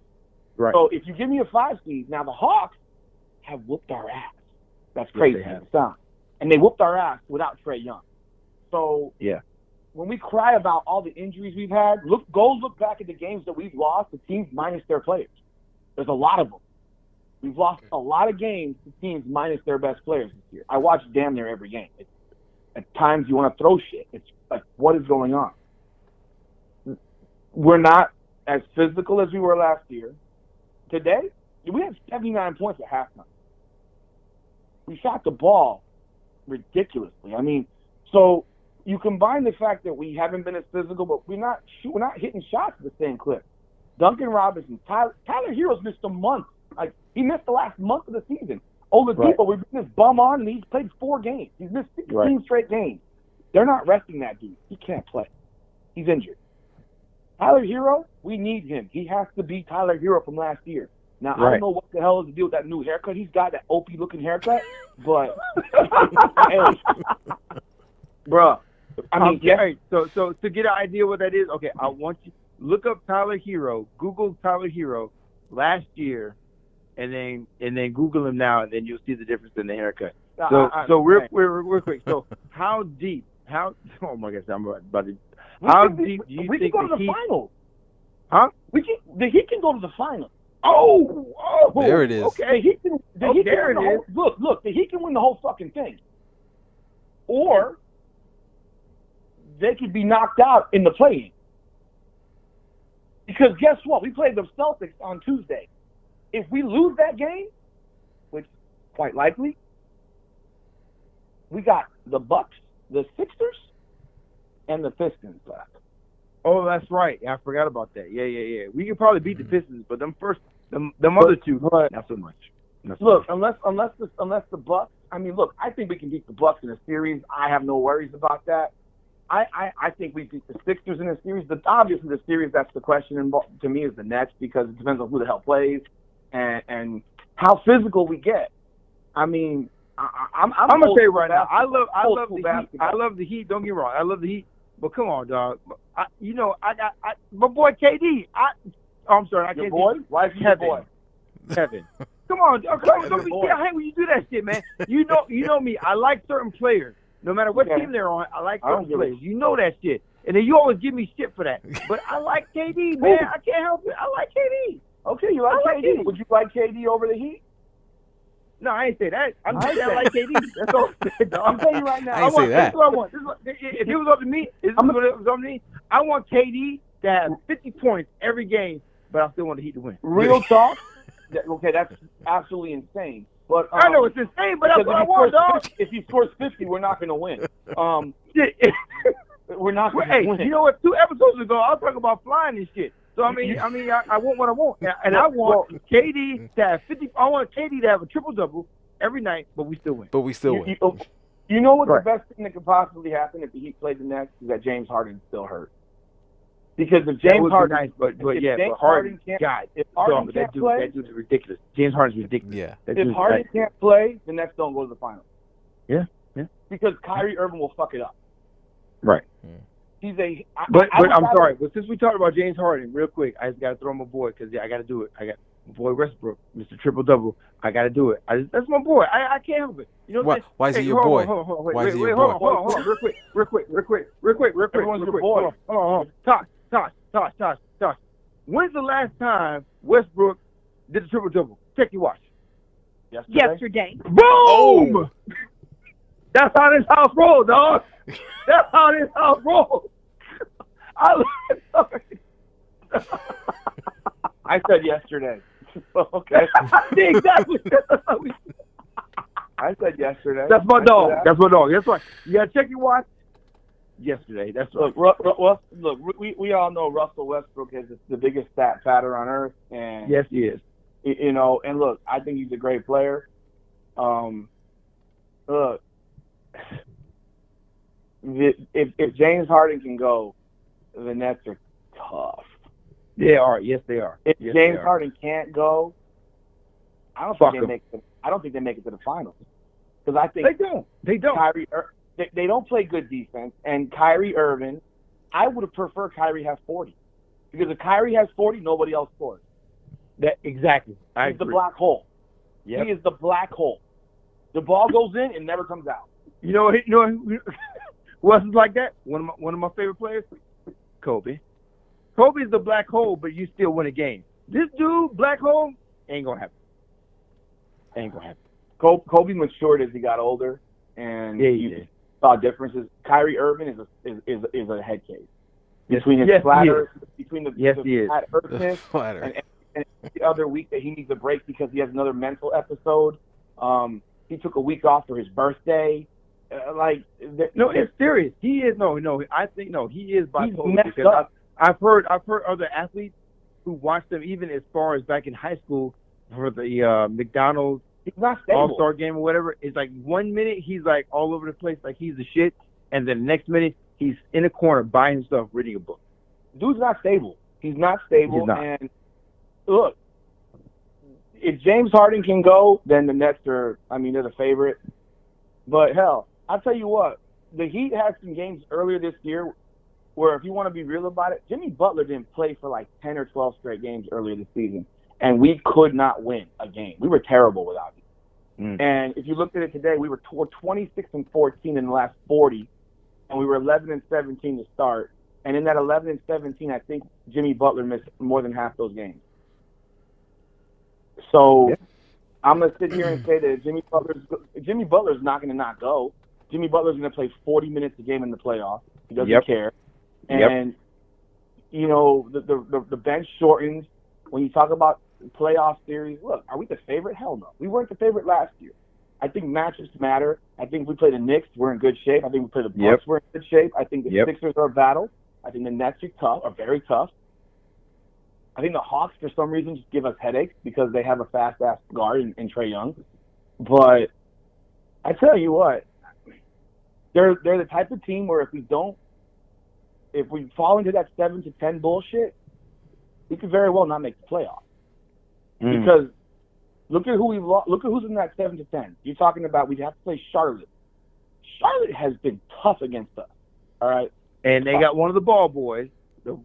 Right. So if you give me a 5 seed, now the Hawks have whooped our ass. That's crazy. Yes, and they whooped our ass without Trae Young. So when we cry about all the injuries we've had, go look back at the games that we've lost to teams minus their players. There's a lot of them. We've lost a lot of games to teams minus their best players this year. I watch damn near every game. It's, at times you want to throw shit. It's like, what is going on? We're not as physical as we were last year. Today, we had 79 points at halftime. We shot the ball ridiculously. I mean, so you combine the fact that we haven't been as physical, but we're not hitting shots at the same clip. Duncan Robinson, Tyler Hero's missed a month. Like, he missed the last month of the season. Oladipo, we bring this bum on, and he's played 4 games. He's missed 16 straight games. They're not resting that dude. He can't play. He's injured. Tyler Hero, we need him. He has to be Tyler Hero from last year. Now, I don't know what the hell is the deal with that new haircut. He's got that OP-looking haircut, but, hey, bro. I mean, so to get an idea what that is, okay, I want you to look up Tyler Hero, Google Tyler Hero last year, and then Google him now, and then you'll see the difference in the haircut. So we're quick. So how deep? How? Oh my gosh, I'm about to. How deep do you think the Heat? Finals. Huh? The Heat can go to the finals. Oh, there it is. Okay, the Heat can win the whole fucking thing. Or they could be knocked out in the play-in. Because guess what? We played the Celtics on Tuesday. If we lose that game, which quite likely, we got the Bucks, the Sixers, and the Pistons left. Oh, that's right. I forgot about that. Yeah. We could probably beat the Pistons, but them other two, not so much. Unless the Bucks. I mean, look, I think we can beat the Bucks in a series. I have no worries about that. I think we beat the Sixers in a series. Obviously, the series that's the question to me is the Nets, because it depends on who the hell plays and how physical we get. I mean, I'm gonna say right now, I love the Heat. Don't get me wrong, I love the Heat. But come on, dog. I my boy KD. I'm sorry, I can't. Your boy? Why is he your boy? Kevin. Come on, don't be scared when you do that shit, man. You know me. I like certain players. No matter what team they're on, I like certain players. You know that shit. And then you always give me shit for that. But I like KD, man. I can't help it. I like KD. Okay, you like KD. Would you like KD over the Heat? No, I ain't say that. I'm just saying I like KD. That's all I'm telling you right now. This is what I want. If it was up to me, I want KD to have 50 points every game, but I still want the Heat to win. Real talk? Okay, that's absolutely insane. But I know it's insane, but that's what I want, dog. If he scores 50, we're not going to win. We're not going to win. You know what? 2 episodes ago, I was talking about flying and shit. So I want what I want, and I want KD to have 50. I want KD to have a triple-double every night, but we still win. You know what the best thing that could possibly happen if the Heat played the Nets is that James Harden still hurt. Because if James Harden, nice, if Harden can't play, that dude's ridiculous. James Harden's ridiculous. Yeah. If Harden can't play, the Nets don't go to the finals. Yeah. Because Kyrie Irving will fuck it up. Right. Yeah. But since we talked about James Harden, real quick, I just got to throw my boy because I got to do it. I got my boy Westbrook, Mr. Triple Double. I got to do it. That's my boy. I can't help it. You know what? Why is he your boy? Hold on, real quick. Everyone's your boy. Hold on. Tosh. When's the last time Westbrook did a triple double? Check your watch. Yesterday. Boom! Oh. That's how this house rolls, dog. That's how this house rolls. I said yesterday. Okay. Exactly. I said yesterday. That's my dog. That's right. You gotta check your watch. Yesterday. That's right. Look, we all know Russell Westbrook is the biggest stat patter on earth, and yes, he is. You know, and look, I think he's a great player. Look, if James Harden can go, the Nets are tough. They are. Yes, they are. If James Harden can't go, I don't think they make it to the finals. Because I think they don't. They don't play good defense. And Kyrie Irving, I would have preferred Kyrie have 40. Because if Kyrie has 40, nobody else scores. Exactly. He's the black hole. Yep. He is the black hole. The ball goes in and never comes out. You know who else is like that? One of my favorite players, Kobe. Kobe's the black hole, but you still win a game. This dude, black hole, ain't going to happen. Kobe matured as he got older, and you saw differences. Kyrie Irving is a head case. Between his flatter, between the flatter and the other week that he needs a break because he has another mental episode. He took a week off for his birthday. It's serious. He is he is bipolar. Because I've heard other athletes who watched them even as far as back in high school for the McDonald's All-Star game or whatever. It's like 1 minute he's like all over the place, like he's the shit, and then the next minute he's in a corner by himself reading a book. Dude's not stable. He's not. And look, if James Harden can go, then the Nets are, they're the favorite. But hell, I'll tell you what, the Heat had some games earlier this year where, if you want to be real about it, Jimmy Butler didn't play for like 10 or 12 straight games earlier this season, and we could not win a game. We were terrible without him. Mm. And if you looked at it today, we were 26-14 in the last 40, and we were 11-17 to start. And in that 11-17, I think Jimmy Butler missed more than half those games. So I'm going to sit here and say that Jimmy Butler's not going to not go. Jimmy Butler's going to play 40 minutes a game in the playoffs. He doesn't care. And, the bench shortens. When you talk about playoff series, look, are we the favorite? Hell no. We weren't the favorite last year. I think matchups matter. I think we play the Knicks, we're in good shape. I think we play the Bucks, we're in good shape. I think the Sixers are a battle. I think the Nets are very tough. I think the Hawks, for some reason, just give us headaches because they have a fast-ass guard in Trae Young. But I tell you what, they're the type of team where if we fall into that 7-10 bullshit, we could very well not make the playoffs. Mm. Because look at who's in that 7-10. You're talking about we have to play Charlotte. Charlotte has been tough against us. All right, and they got one of the ball boys,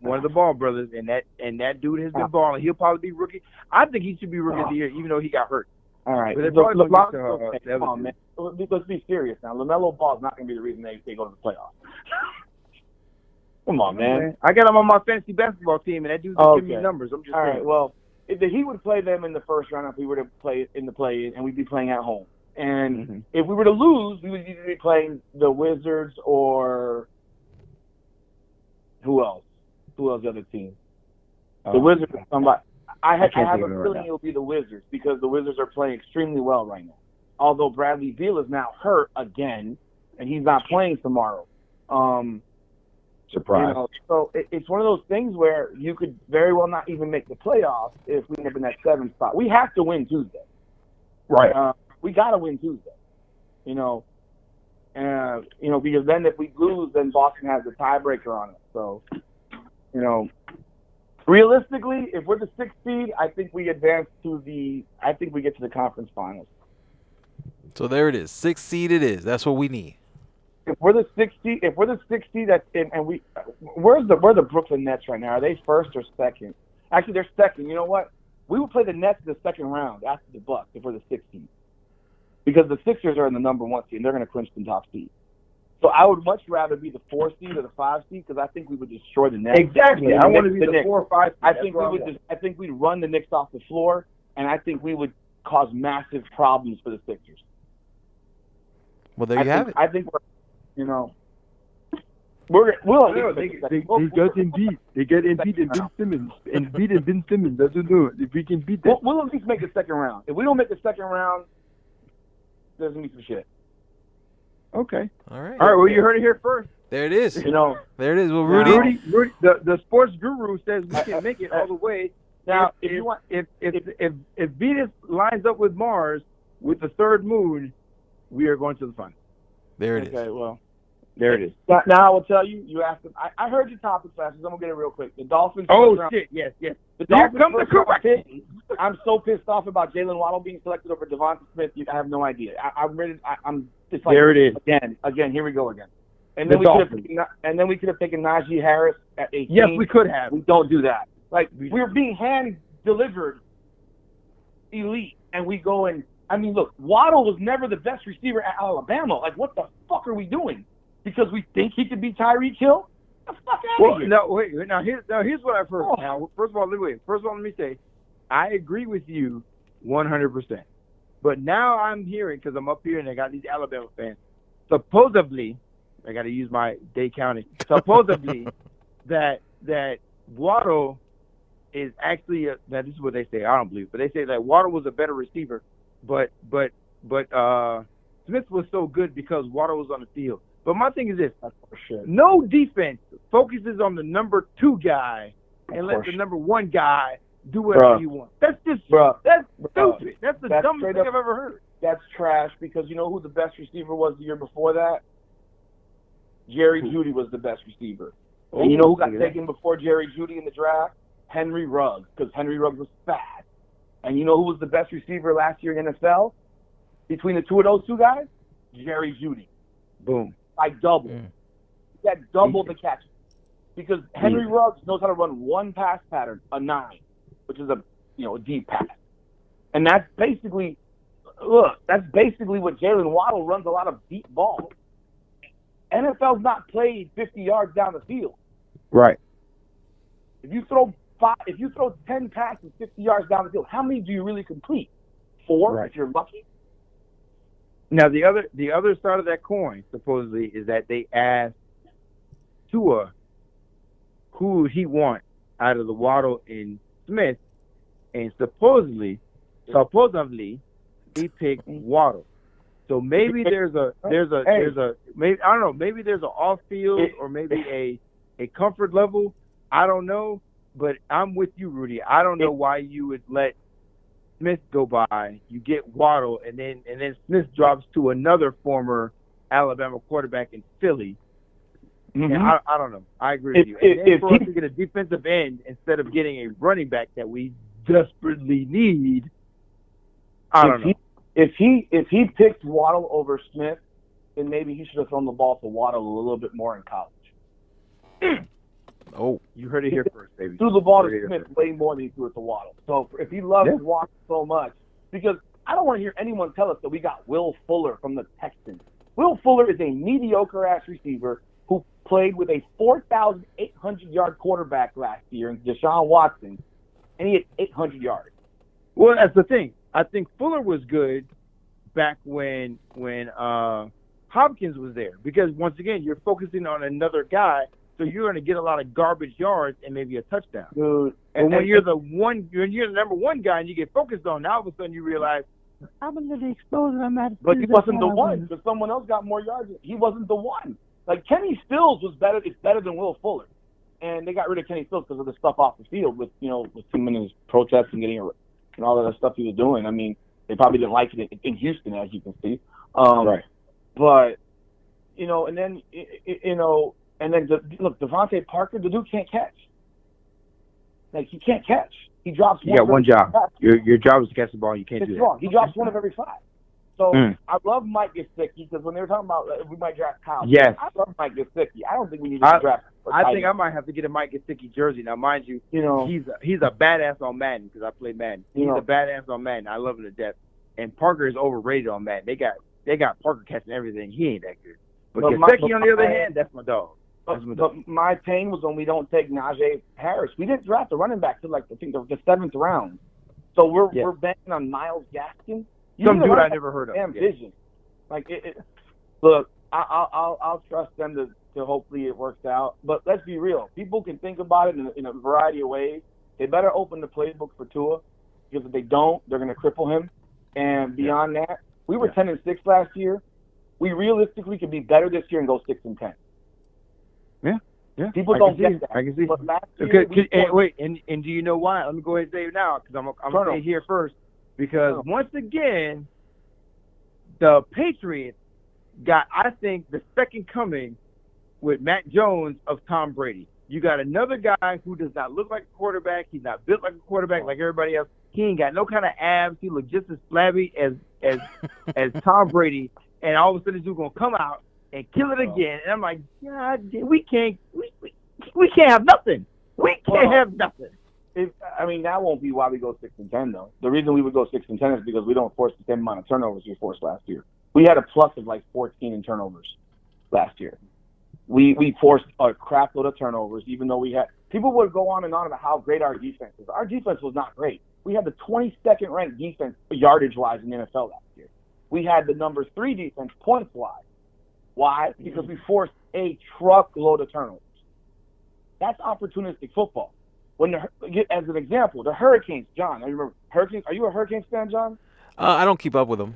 one of the ball brothers, and that dude has been balling. He'll probably be rookie. I think he should be rookie of the year, even though he got hurt. All right, but let's be serious now. LaMelo Ball is not going to be the reason they go to the playoffs. Come on, man. I got him on my fantasy basketball team, and that dude's giving me numbers. I'm just saying. All right, well, if he would play them in the first round if we were to play in the play-in, and we'd be playing at home. And if we were to lose, we would either be playing the Wizards or who else? Who else the other team? The Wizards or somebody. I have a feeling it'll be the Wizards because the Wizards are playing extremely well right now. Although Bradley Beal is now hurt again, and he's not playing tomorrow. Surprise. So it's one of those things where you could very well not even make the playoffs if we end up in that 7th spot. We have to win Tuesday. Right. We got to win Tuesday. Because then if we lose, then Boston has the tiebreaker on us. So, realistically, if we're the 6th seed, I think we advance I think we get to the conference finals. So there it is. 6th seed it is. That's what we need. If we're the 60, that's in, and we're the Brooklyn Nets right now. Are they first or second? Actually, they're second. You know what? We would play the Nets in the second round after the Bucks if we're the 60, because the Sixers are in the number 1 seed and they're going to clinch the top seed. So I would much rather be the 4 seed or the 5 seed because I think we would destroy the Nets. Exactly. I want to be the 4 or 5 seed. I think we'd run the Knicks off the floor, and I think we would cause massive problems for the Sixers. Well, there you have it. I think we're. They got Embiid. They got Embiid and Ben Simmons. I don't know if we can beat them. We'll at least make the second round. If we don't make the second round, there's gonna be some shit. Okay. All right. Well, you heard it here first. There it is. There it is. Well, Rudy, the sports guru says we can make it all the way Now, if you want, if Venus lines up with Mars with the third moon, we are going to the final. There it is. Okay, well, there it is. Now I will tell you. You asked them. I heard your topic classes. I'm gonna get it real quick. The Dolphins. Oh shit! Yes, yes. The Dolphins. Here comes the correction. I'm so pissed off about Jaylen Waddle being selected over DeVonta Smith. I have no idea. I'm ready. I'm just like, there it is again. Here we go again. And then we could have taken Najee Harris at 18. Yes, we could have. We don't do that. Like, we're being hand-delivered elite, and we go and – I mean, look, Waddle was never the best receiver at Alabama. Like, what the fuck are we doing? Because we think he could be Tyreek Hill? Get the fuck out of here. No, wait. Now, here's what I've heard. Oh. Now, first of all, let me say, I agree with you 100%. But now I'm hearing, because I'm up here and I got these Alabama fans, supposedly – I got to use my Dade County – supposedly that Waddle – is actually now this is what they say. I don't believe, but they say that Waddle was a better receiver, but Smith was so good because Waddle was on the field. But my thing is this: no defense focuses on the number two guy and let the number one guy do whatever he wants. That's just that's stupid. That's the dumbest thing I've ever heard. That's trash. Because you know who the best receiver was the year before that? Jerry Jeudy was the best receiver. Oh, and you know who got taken before Jerry Jeudy in the draft? Henry Ruggs, because Henry Ruggs was fast. And you know who was the best receiver last year in the NFL? Between the two of those two guys? Jerry Jeudy. Boom. By double. Yeah. He had double the catches. Because Henry Ruggs knows how to run one pass pattern, a 9, which is a deep pass. And that's basically what Jaylen Waddle runs, a lot of deep balls. NFL's not played 50 yards down the field. Right. If you throw 10 passes 50 yards down the field, how many do you really complete? 4, right, if you're lucky. Now the other side of that coin supposedly is that they asked Tua who he want out of the Waddle and Smith, and supposedly he picked Waddle. So maybe there's an off field or maybe a comfort level. I don't know. But I'm with you, Rudy. I don't know why you would let Smith go by. You get Waddle, and then Smith drops to another former Alabama quarterback in Philly. Mm-hmm. And I don't know. I agree with you. And for us to get a defensive end instead of getting a running back that we desperately need, I don't know. If he picked Waddle over Smith, then maybe he should have thrown the ball to Waddle a little bit more in college. Oh, you heard it here first, baby. Threw the ball to Smith way more than he threw it to Waddle. So if he loves Waddle so much, because I don't want to hear anyone tell us that we got Will Fuller from the Texans. Will Fuller is a mediocre-ass receiver who played with a 4,800-yard quarterback last year in Deshaun Watson, and he had 800 yards. Well, that's the thing. I think Fuller was good back when Hopkins was there, because, once again, you're focusing on another guy. So you're going to get a lot of garbage yards and maybe a touchdown. Dude, and when you're the number one guy and you get focused on, now all of a sudden you realize I'm going to explode and I'm out of. But he wasn't the one, because someone else got more yards. He wasn't the one. Like, Kenny Stills was better. It's better than Will Fuller, and they got rid of Kenny Stills because of the stuff off the field with him and his protests and getting and all that stuff he was doing. I mean, they probably didn't like it in Houston, as you can see. Right. But look, Devontae Parker, the dude can't catch. Like, he can't catch. He drops one. You got one job. Your job is to catch the ball. You can't do that. He drops one of every 5. So I love Mike Gesicki, because when they were talking about we might draft Kyle. Yes. I love Mike Gesicki. I don't think we need to draft. I think I might have to get a Mike Gesicki jersey. Now, mind you, he's a badass on Madden, because I play Madden. He's a badass on Madden. I love him to death. And Parker is overrated on Madden. They got Parker catching everything. He ain't that good. But Gesicki, on the other hand, that's my dog. But my pain was when we don't take Najee Harris. We didn't draft a running back till the 7th round. So we're banking on Myles Gaskin. Some dude I never heard of. Damn vision. Like, look, I'll trust them to hopefully it works out. But let's be real. People can think about it in a variety of ways. They better open the playbook for Tua, because if they don't, they're going to cripple him. And beyond that, we were 10-6 last year. We realistically could be better this year and go 6-10. Yeah, Yeah, people don't get that. I can see. But last year, and do you know why? Let me go ahead and say it now because I'm going to stay here first. Because once again, the Patriots got, I think, the second coming with Mac Jones of Tom Brady. You got another guy who does not look like a quarterback. He's not built like a quarterback like everybody else. He ain't got no kind of abs. He looked just as flabby as Tom Brady. And all of a sudden, he's going to come out and kill it again. And I'm like, God, we can't have nothing. We can't have nothing. That won't be why we go 6-10, though. The reason we would go 6-10 is because we don't force the same amount of turnovers we forced last year. We had a plus of like 14 in turnovers last year. We forced a crap load of turnovers, even though we had – people would go on and on about how great our defense is. Our defense was not great. We had the 22nd-ranked defense yardage-wise in the NFL last year. We had the number 3 defense points-wise. Why? Because we forced a truckload of turnovers. That's opportunistic football. As an example, the Hurricanes, John. I remember Hurricanes. Are you a Hurricanes fan, John? I don't keep up with them.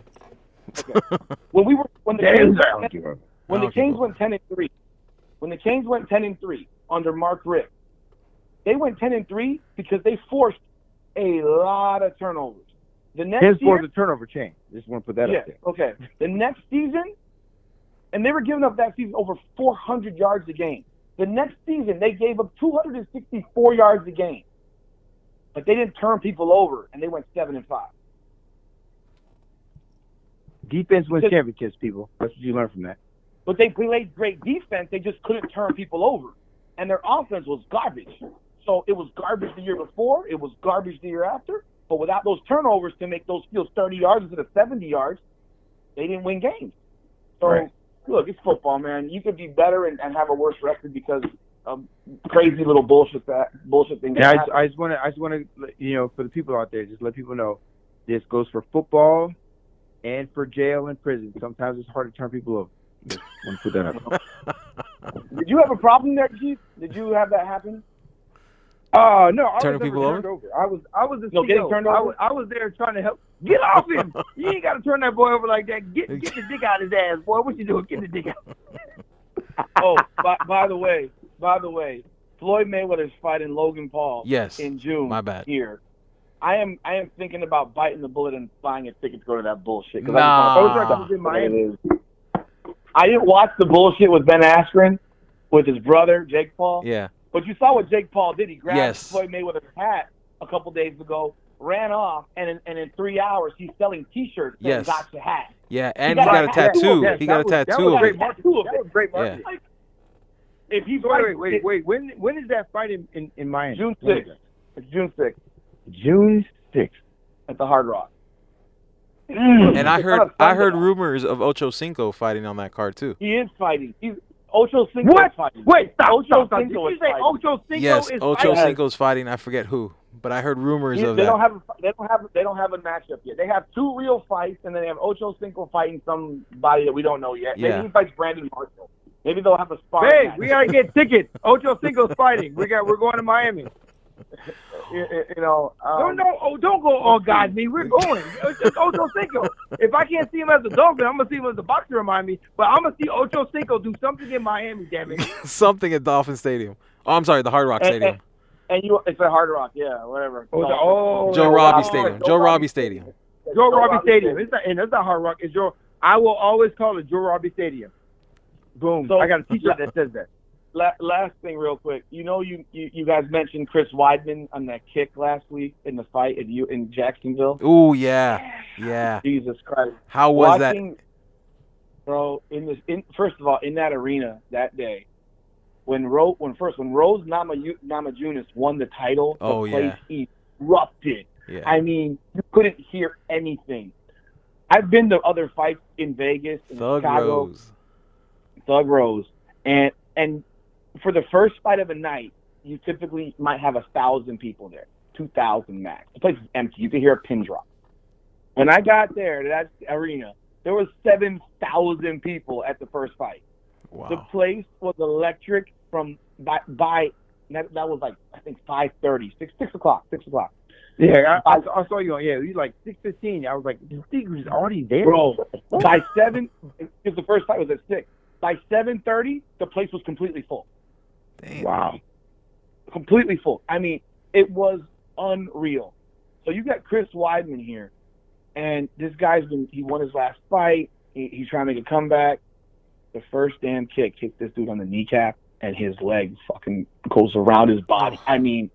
Okay. When the Canes went 10-3 under Mark Richt, they went 10-3 because they forced a lot of turnovers. The next year, the turnover chain. Just want to put that up there. Okay. The next season, and they were giving up that season over 400 yards a game. The next season, they gave up 264 yards a game. But they didn't turn people over, and they went 7-5. Defense wins championships, people. That's what you learn from that. But they played great defense. They just couldn't turn people over. And their offense was garbage. So it was garbage the year before. It was garbage the year after. But without those turnovers to make those fields 30 yards instead of 70 yards, they didn't win games. So, Look, it's football, man. You could be better and have a worse record because of crazy little bullshit things. Yeah, I just want to, for the people out there, just let people know this goes for football and for jail and prison. Sometimes it's hard to turn people over. Just want to put that up. Did you have a problem there, Chief? Did you have that happen? No, I was people over. I was the CEO. Turned over. I was there trying to help. Get off him! You ain't got to turn that boy over like that. Get the dick out of his ass, boy. What you doing? Get the dick out. By the way, Floyd Mayweather's fighting Logan Paul. Yes, in June. My bad. Here, I am thinking about biting the bullet and buying a ticket to go to that bullshit. I didn't watch the bullshit with Ben Askren, with his brother Jake Paul. Yeah. But you saw what Jake Paul did. He grabbed Floyd Mayweather's hat a couple days ago, ran off, and in 3 hours he's selling T-shirts that got the hat. Yeah, and he got a tattoo. That was great marketing. Yeah. Like, if he wait. When is that fight in Miami? June 6th. It's June 6th. June 6th at the Hard Rock. And I heard rumors of Ocho Cinco fighting on that card too. He is fighting. Ocho Cinco is fighting. Wait, stop. Ocho Cinco is fighting. Ocho Cinco is fighting. Yes, Ocho Cinco's fighting. I forget who, but I heard rumors of that. They don't have a matchup yet. They have two real fights, and then they have Ocho Cinco fighting somebody that we don't know yet. Yeah. Maybe he fights Brandon Marshall. Maybe they'll have a spot. Hey, we gotta get tickets. Ocho Cinco's fighting. We're going to Miami. Don't go. Oh God, me. We're going. It's Ocho Cinco. If I can't see him as a Dolphin, I'm gonna see him as a boxer. Remind me, but I'm gonna see Ocho Cinco do something in Miami. Damn it, something at Dolphin Stadium. Oh, I'm sorry, the Hard Rock Stadium. It's a Hard Rock, yeah, whatever. Joe Robbie Stadium. It's not Hard Rock. I will always call it Joe Robbie Stadium. Boom. So, I got a T-shirt that says that. Last thing real quick. You guys mentioned Chris Weidman on that kick last week in the fight in Jacksonville. Ooh, yeah. Jesus Christ. How was that? Bro, first of all, in that arena that day, when Rose Namajunas won the title, the place erupted. Yeah. I mean, you couldn't hear anything. I've been to other fights in Vegas, in Chicago. Thug Rose. And for the first fight of the night, you typically might have 1,000 people there, 2,000 max. The place is empty. You can hear a pin drop. When I got there to that arena, there was 7,000 people at the first fight. Wow. The place was electric that was like, I think 5:30, 6 o'clock. Yeah, I saw you on, it was like 6:15. I was like, this thing was already there. Bro, by 7, because the first fight was at 6. By 7:30, the place was completely full. Damn. Wow. Completely full. I mean, it was unreal. So you got Chris Weidman here, and this guy's been, he won his last fight. He's trying to make a comeback. The first damn kick kicked this dude on the kneecap, and his leg fucking goes around his body. I mean,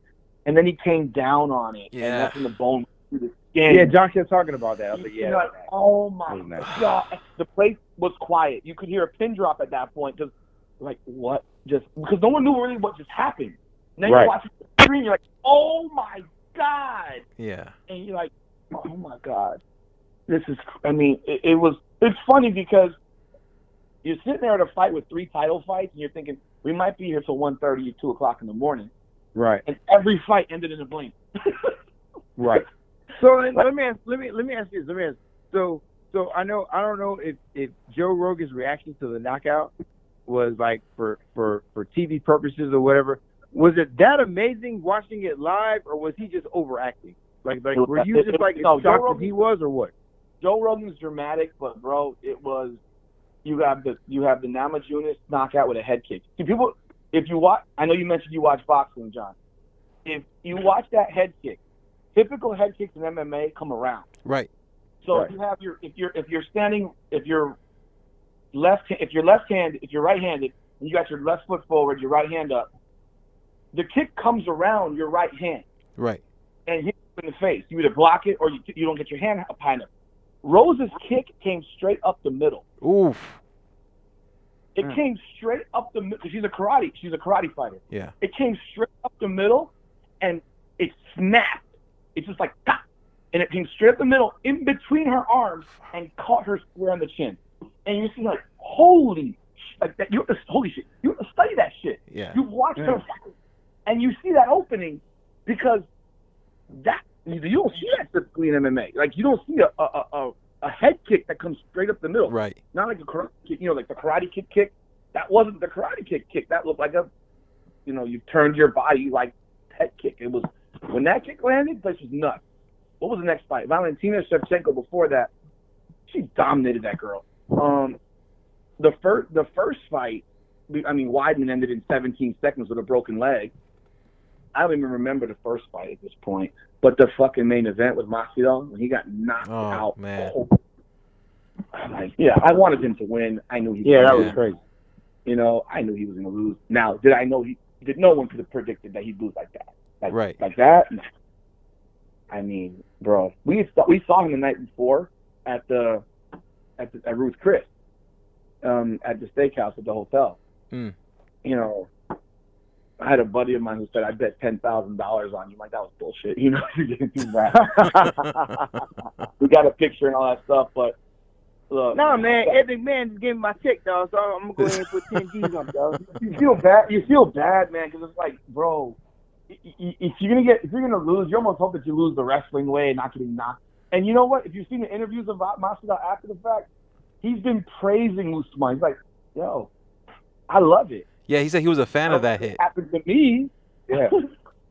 and then he came down on it, and that's when the bone through the skin. Yeah, John kept talking about that. I was like, yeah. Like, oh my God. The place was quiet. You could hear a pin drop at that point because, like, what? Just because no one knew really what just happened. And then you watch the screen, you're like, oh my God. Yeah. And you're like, oh my God. This is, I mean, it was, it's funny because you're sitting there at a fight with three title fights, and you're thinking, we might be here till 1:30 or 2 o'clock in the morning. Right. And every fight ended in a blink. Right. So let me ask you this. So I don't know if Joe Rogan's reaction to the knockout was like for TV purposes or whatever. Was it that amazing watching it live, or was he just overacting? Like were you just like shocked that he was, or what? Joe Rogan's dramatic, but bro, it was. You have the Namajunas knockout with a head kick. See, people, if you watch, I know you mentioned you watch boxing, John. If you watch that head kick, typical head kicks in MMA come around. Right. So if you have your if you're right-handed and you got your left foot forward, your right hand up, the kick comes around your right hand. Right. And hits you in the face. You either block it or you don't get your hand up high enough. Rose's kick came straight up the middle. Oof! It came straight up the middle. She's a karate fighter. Yeah. It came straight up the middle, and it snapped. It's just like, pop! And it came straight up the middle, in between her arms, and caught her square on the chin. And you see, like, holy, like that. You holy shit. You study that shit. Yeah. You watch her, and you see that opening because that. You don't see that typically in MMA. Like, you don't see a head kick that comes straight up the middle. Right. Not like a karate kick, you know, like the karate kick. That wasn't the karate kick. That looked like a, you know, you turned your body like head kick. It was, when that kick landed, the place was nuts. What was the next fight? Valentina Shevchenko before that, she dominated that girl. The first fight, I mean, Weidman ended in 17 seconds with a broken leg. I don't even remember the first fight at this point. But the fucking main event with Masvidal, when he got knocked out. Man. Oh, man. Like, yeah, I wanted him to win. I knew he was going to win. Yeah, that was crazy. You know, I knew he was going to lose. Now, did I know no one could have predicted that he'd lose like that? Like that? I mean, bro, we saw him the night before at Ruth Chris, at the steakhouse at the hotel. Mm. You know, I had a buddy of mine who said, I bet $10,000 on you. I'm like, that was bullshit. You know, you didn't do that. We got a picture and all that stuff, but look. No, man, every man just gave me my check, dog, so I'm going to go ahead and put 10 G's on, dog. You feel bad, man, because it's like, bro, if you're going to lose, you almost hope that you lose the wrestling way and not getting knocked. And you know what? If you've seen the interviews of Masvidal after the fact, he's been praising Usman. He's like, yo, I love it. Yeah, he said he was a fan of that hit. Happened to me. Yeah.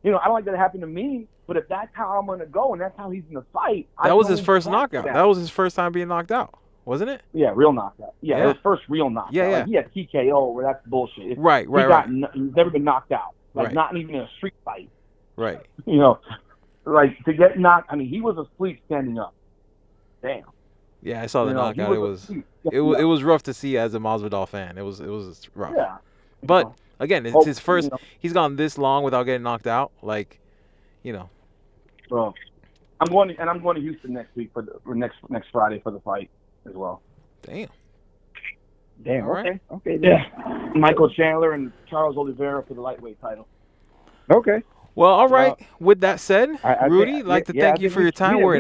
You know, I don't like that it happened to me, but if that's how I'm going to go and that's how he's going to fight. That was his first knockout. That was his first time being knocked out, wasn't it? Yeah, real knockout. Yeah, his first real knockout. Yeah, yeah. Like, he had TKO, where that's bullshit. He's never been knocked out. Like, not even in a street fight. Right. You know, like, to get knocked, I mean, he was asleep standing up. Damn. Yeah, I saw the knockout. It was rough to see as a Masvidal fan. It was rough. Yeah. But, again, it's his first. You know, he's gone this long without getting knocked out. Like, you know. Bro, I'm going to Houston next week for next Friday for the fight as well. Damn. All right. Okay. Yeah. Michael Chandler and Charles Oliveira for the lightweight title. Okay. Well, all right. With that said, Rudy, I'd like to thank you for your time. We're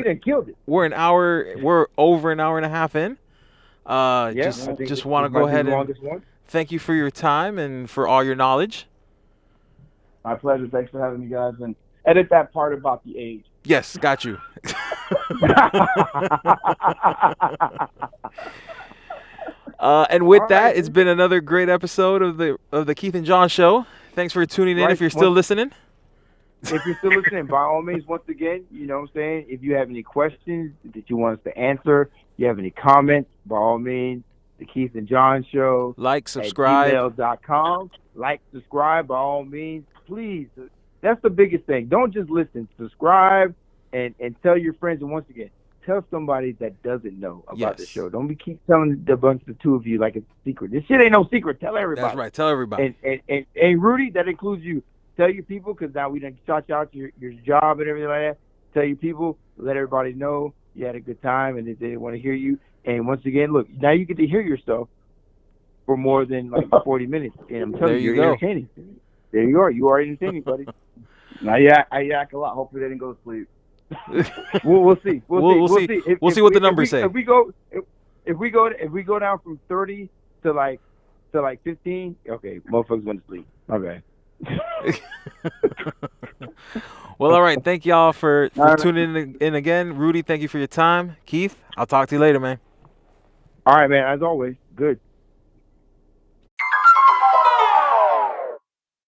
over an hour and a half in. Just want to go ahead and thank you for your time and for all your knowledge. My pleasure. Thanks for having me, guys. And edit that part about the age. Yes, got you. And with that, it's been another great episode of the Keith and John Show. Thanks for tuning in. If you're still listening. If you're still listening, by all means, once again, you know what I'm saying? If you have any questions that you want us to answer, you have any comments, by all means, The Keith and John Show. Like, subscribe. At gmail.com. like, subscribe by all means. Please, that's the biggest thing. Don't just listen. Subscribe and tell your friends. And once again, tell somebody that doesn't know about the show. Don't be keep telling the two of you like it's a secret. This shit ain't no secret. Tell everybody. That's right. Tell everybody. And Rudy, that includes you. Tell your people, because now we done shot you out your job and everything like that. Tell your people. Let everybody know you had a good time and they want to hear you. And once again, look, now you get to hear yourself for more than like 40 minutes. And I'm telling you, you're entertaining. There you are. You are entertaining, buddy. I yak a lot. Hopefully they didn't go to sleep. We'll see. We'll see what the numbers say. If we go down from 30 to like 15, okay, motherfuckers went to sleep. Okay. Well, all right. Thank y'all for tuning in again. Rudy, thank you for your time. Keith, I'll talk to you later, man. All right, man. As always, good.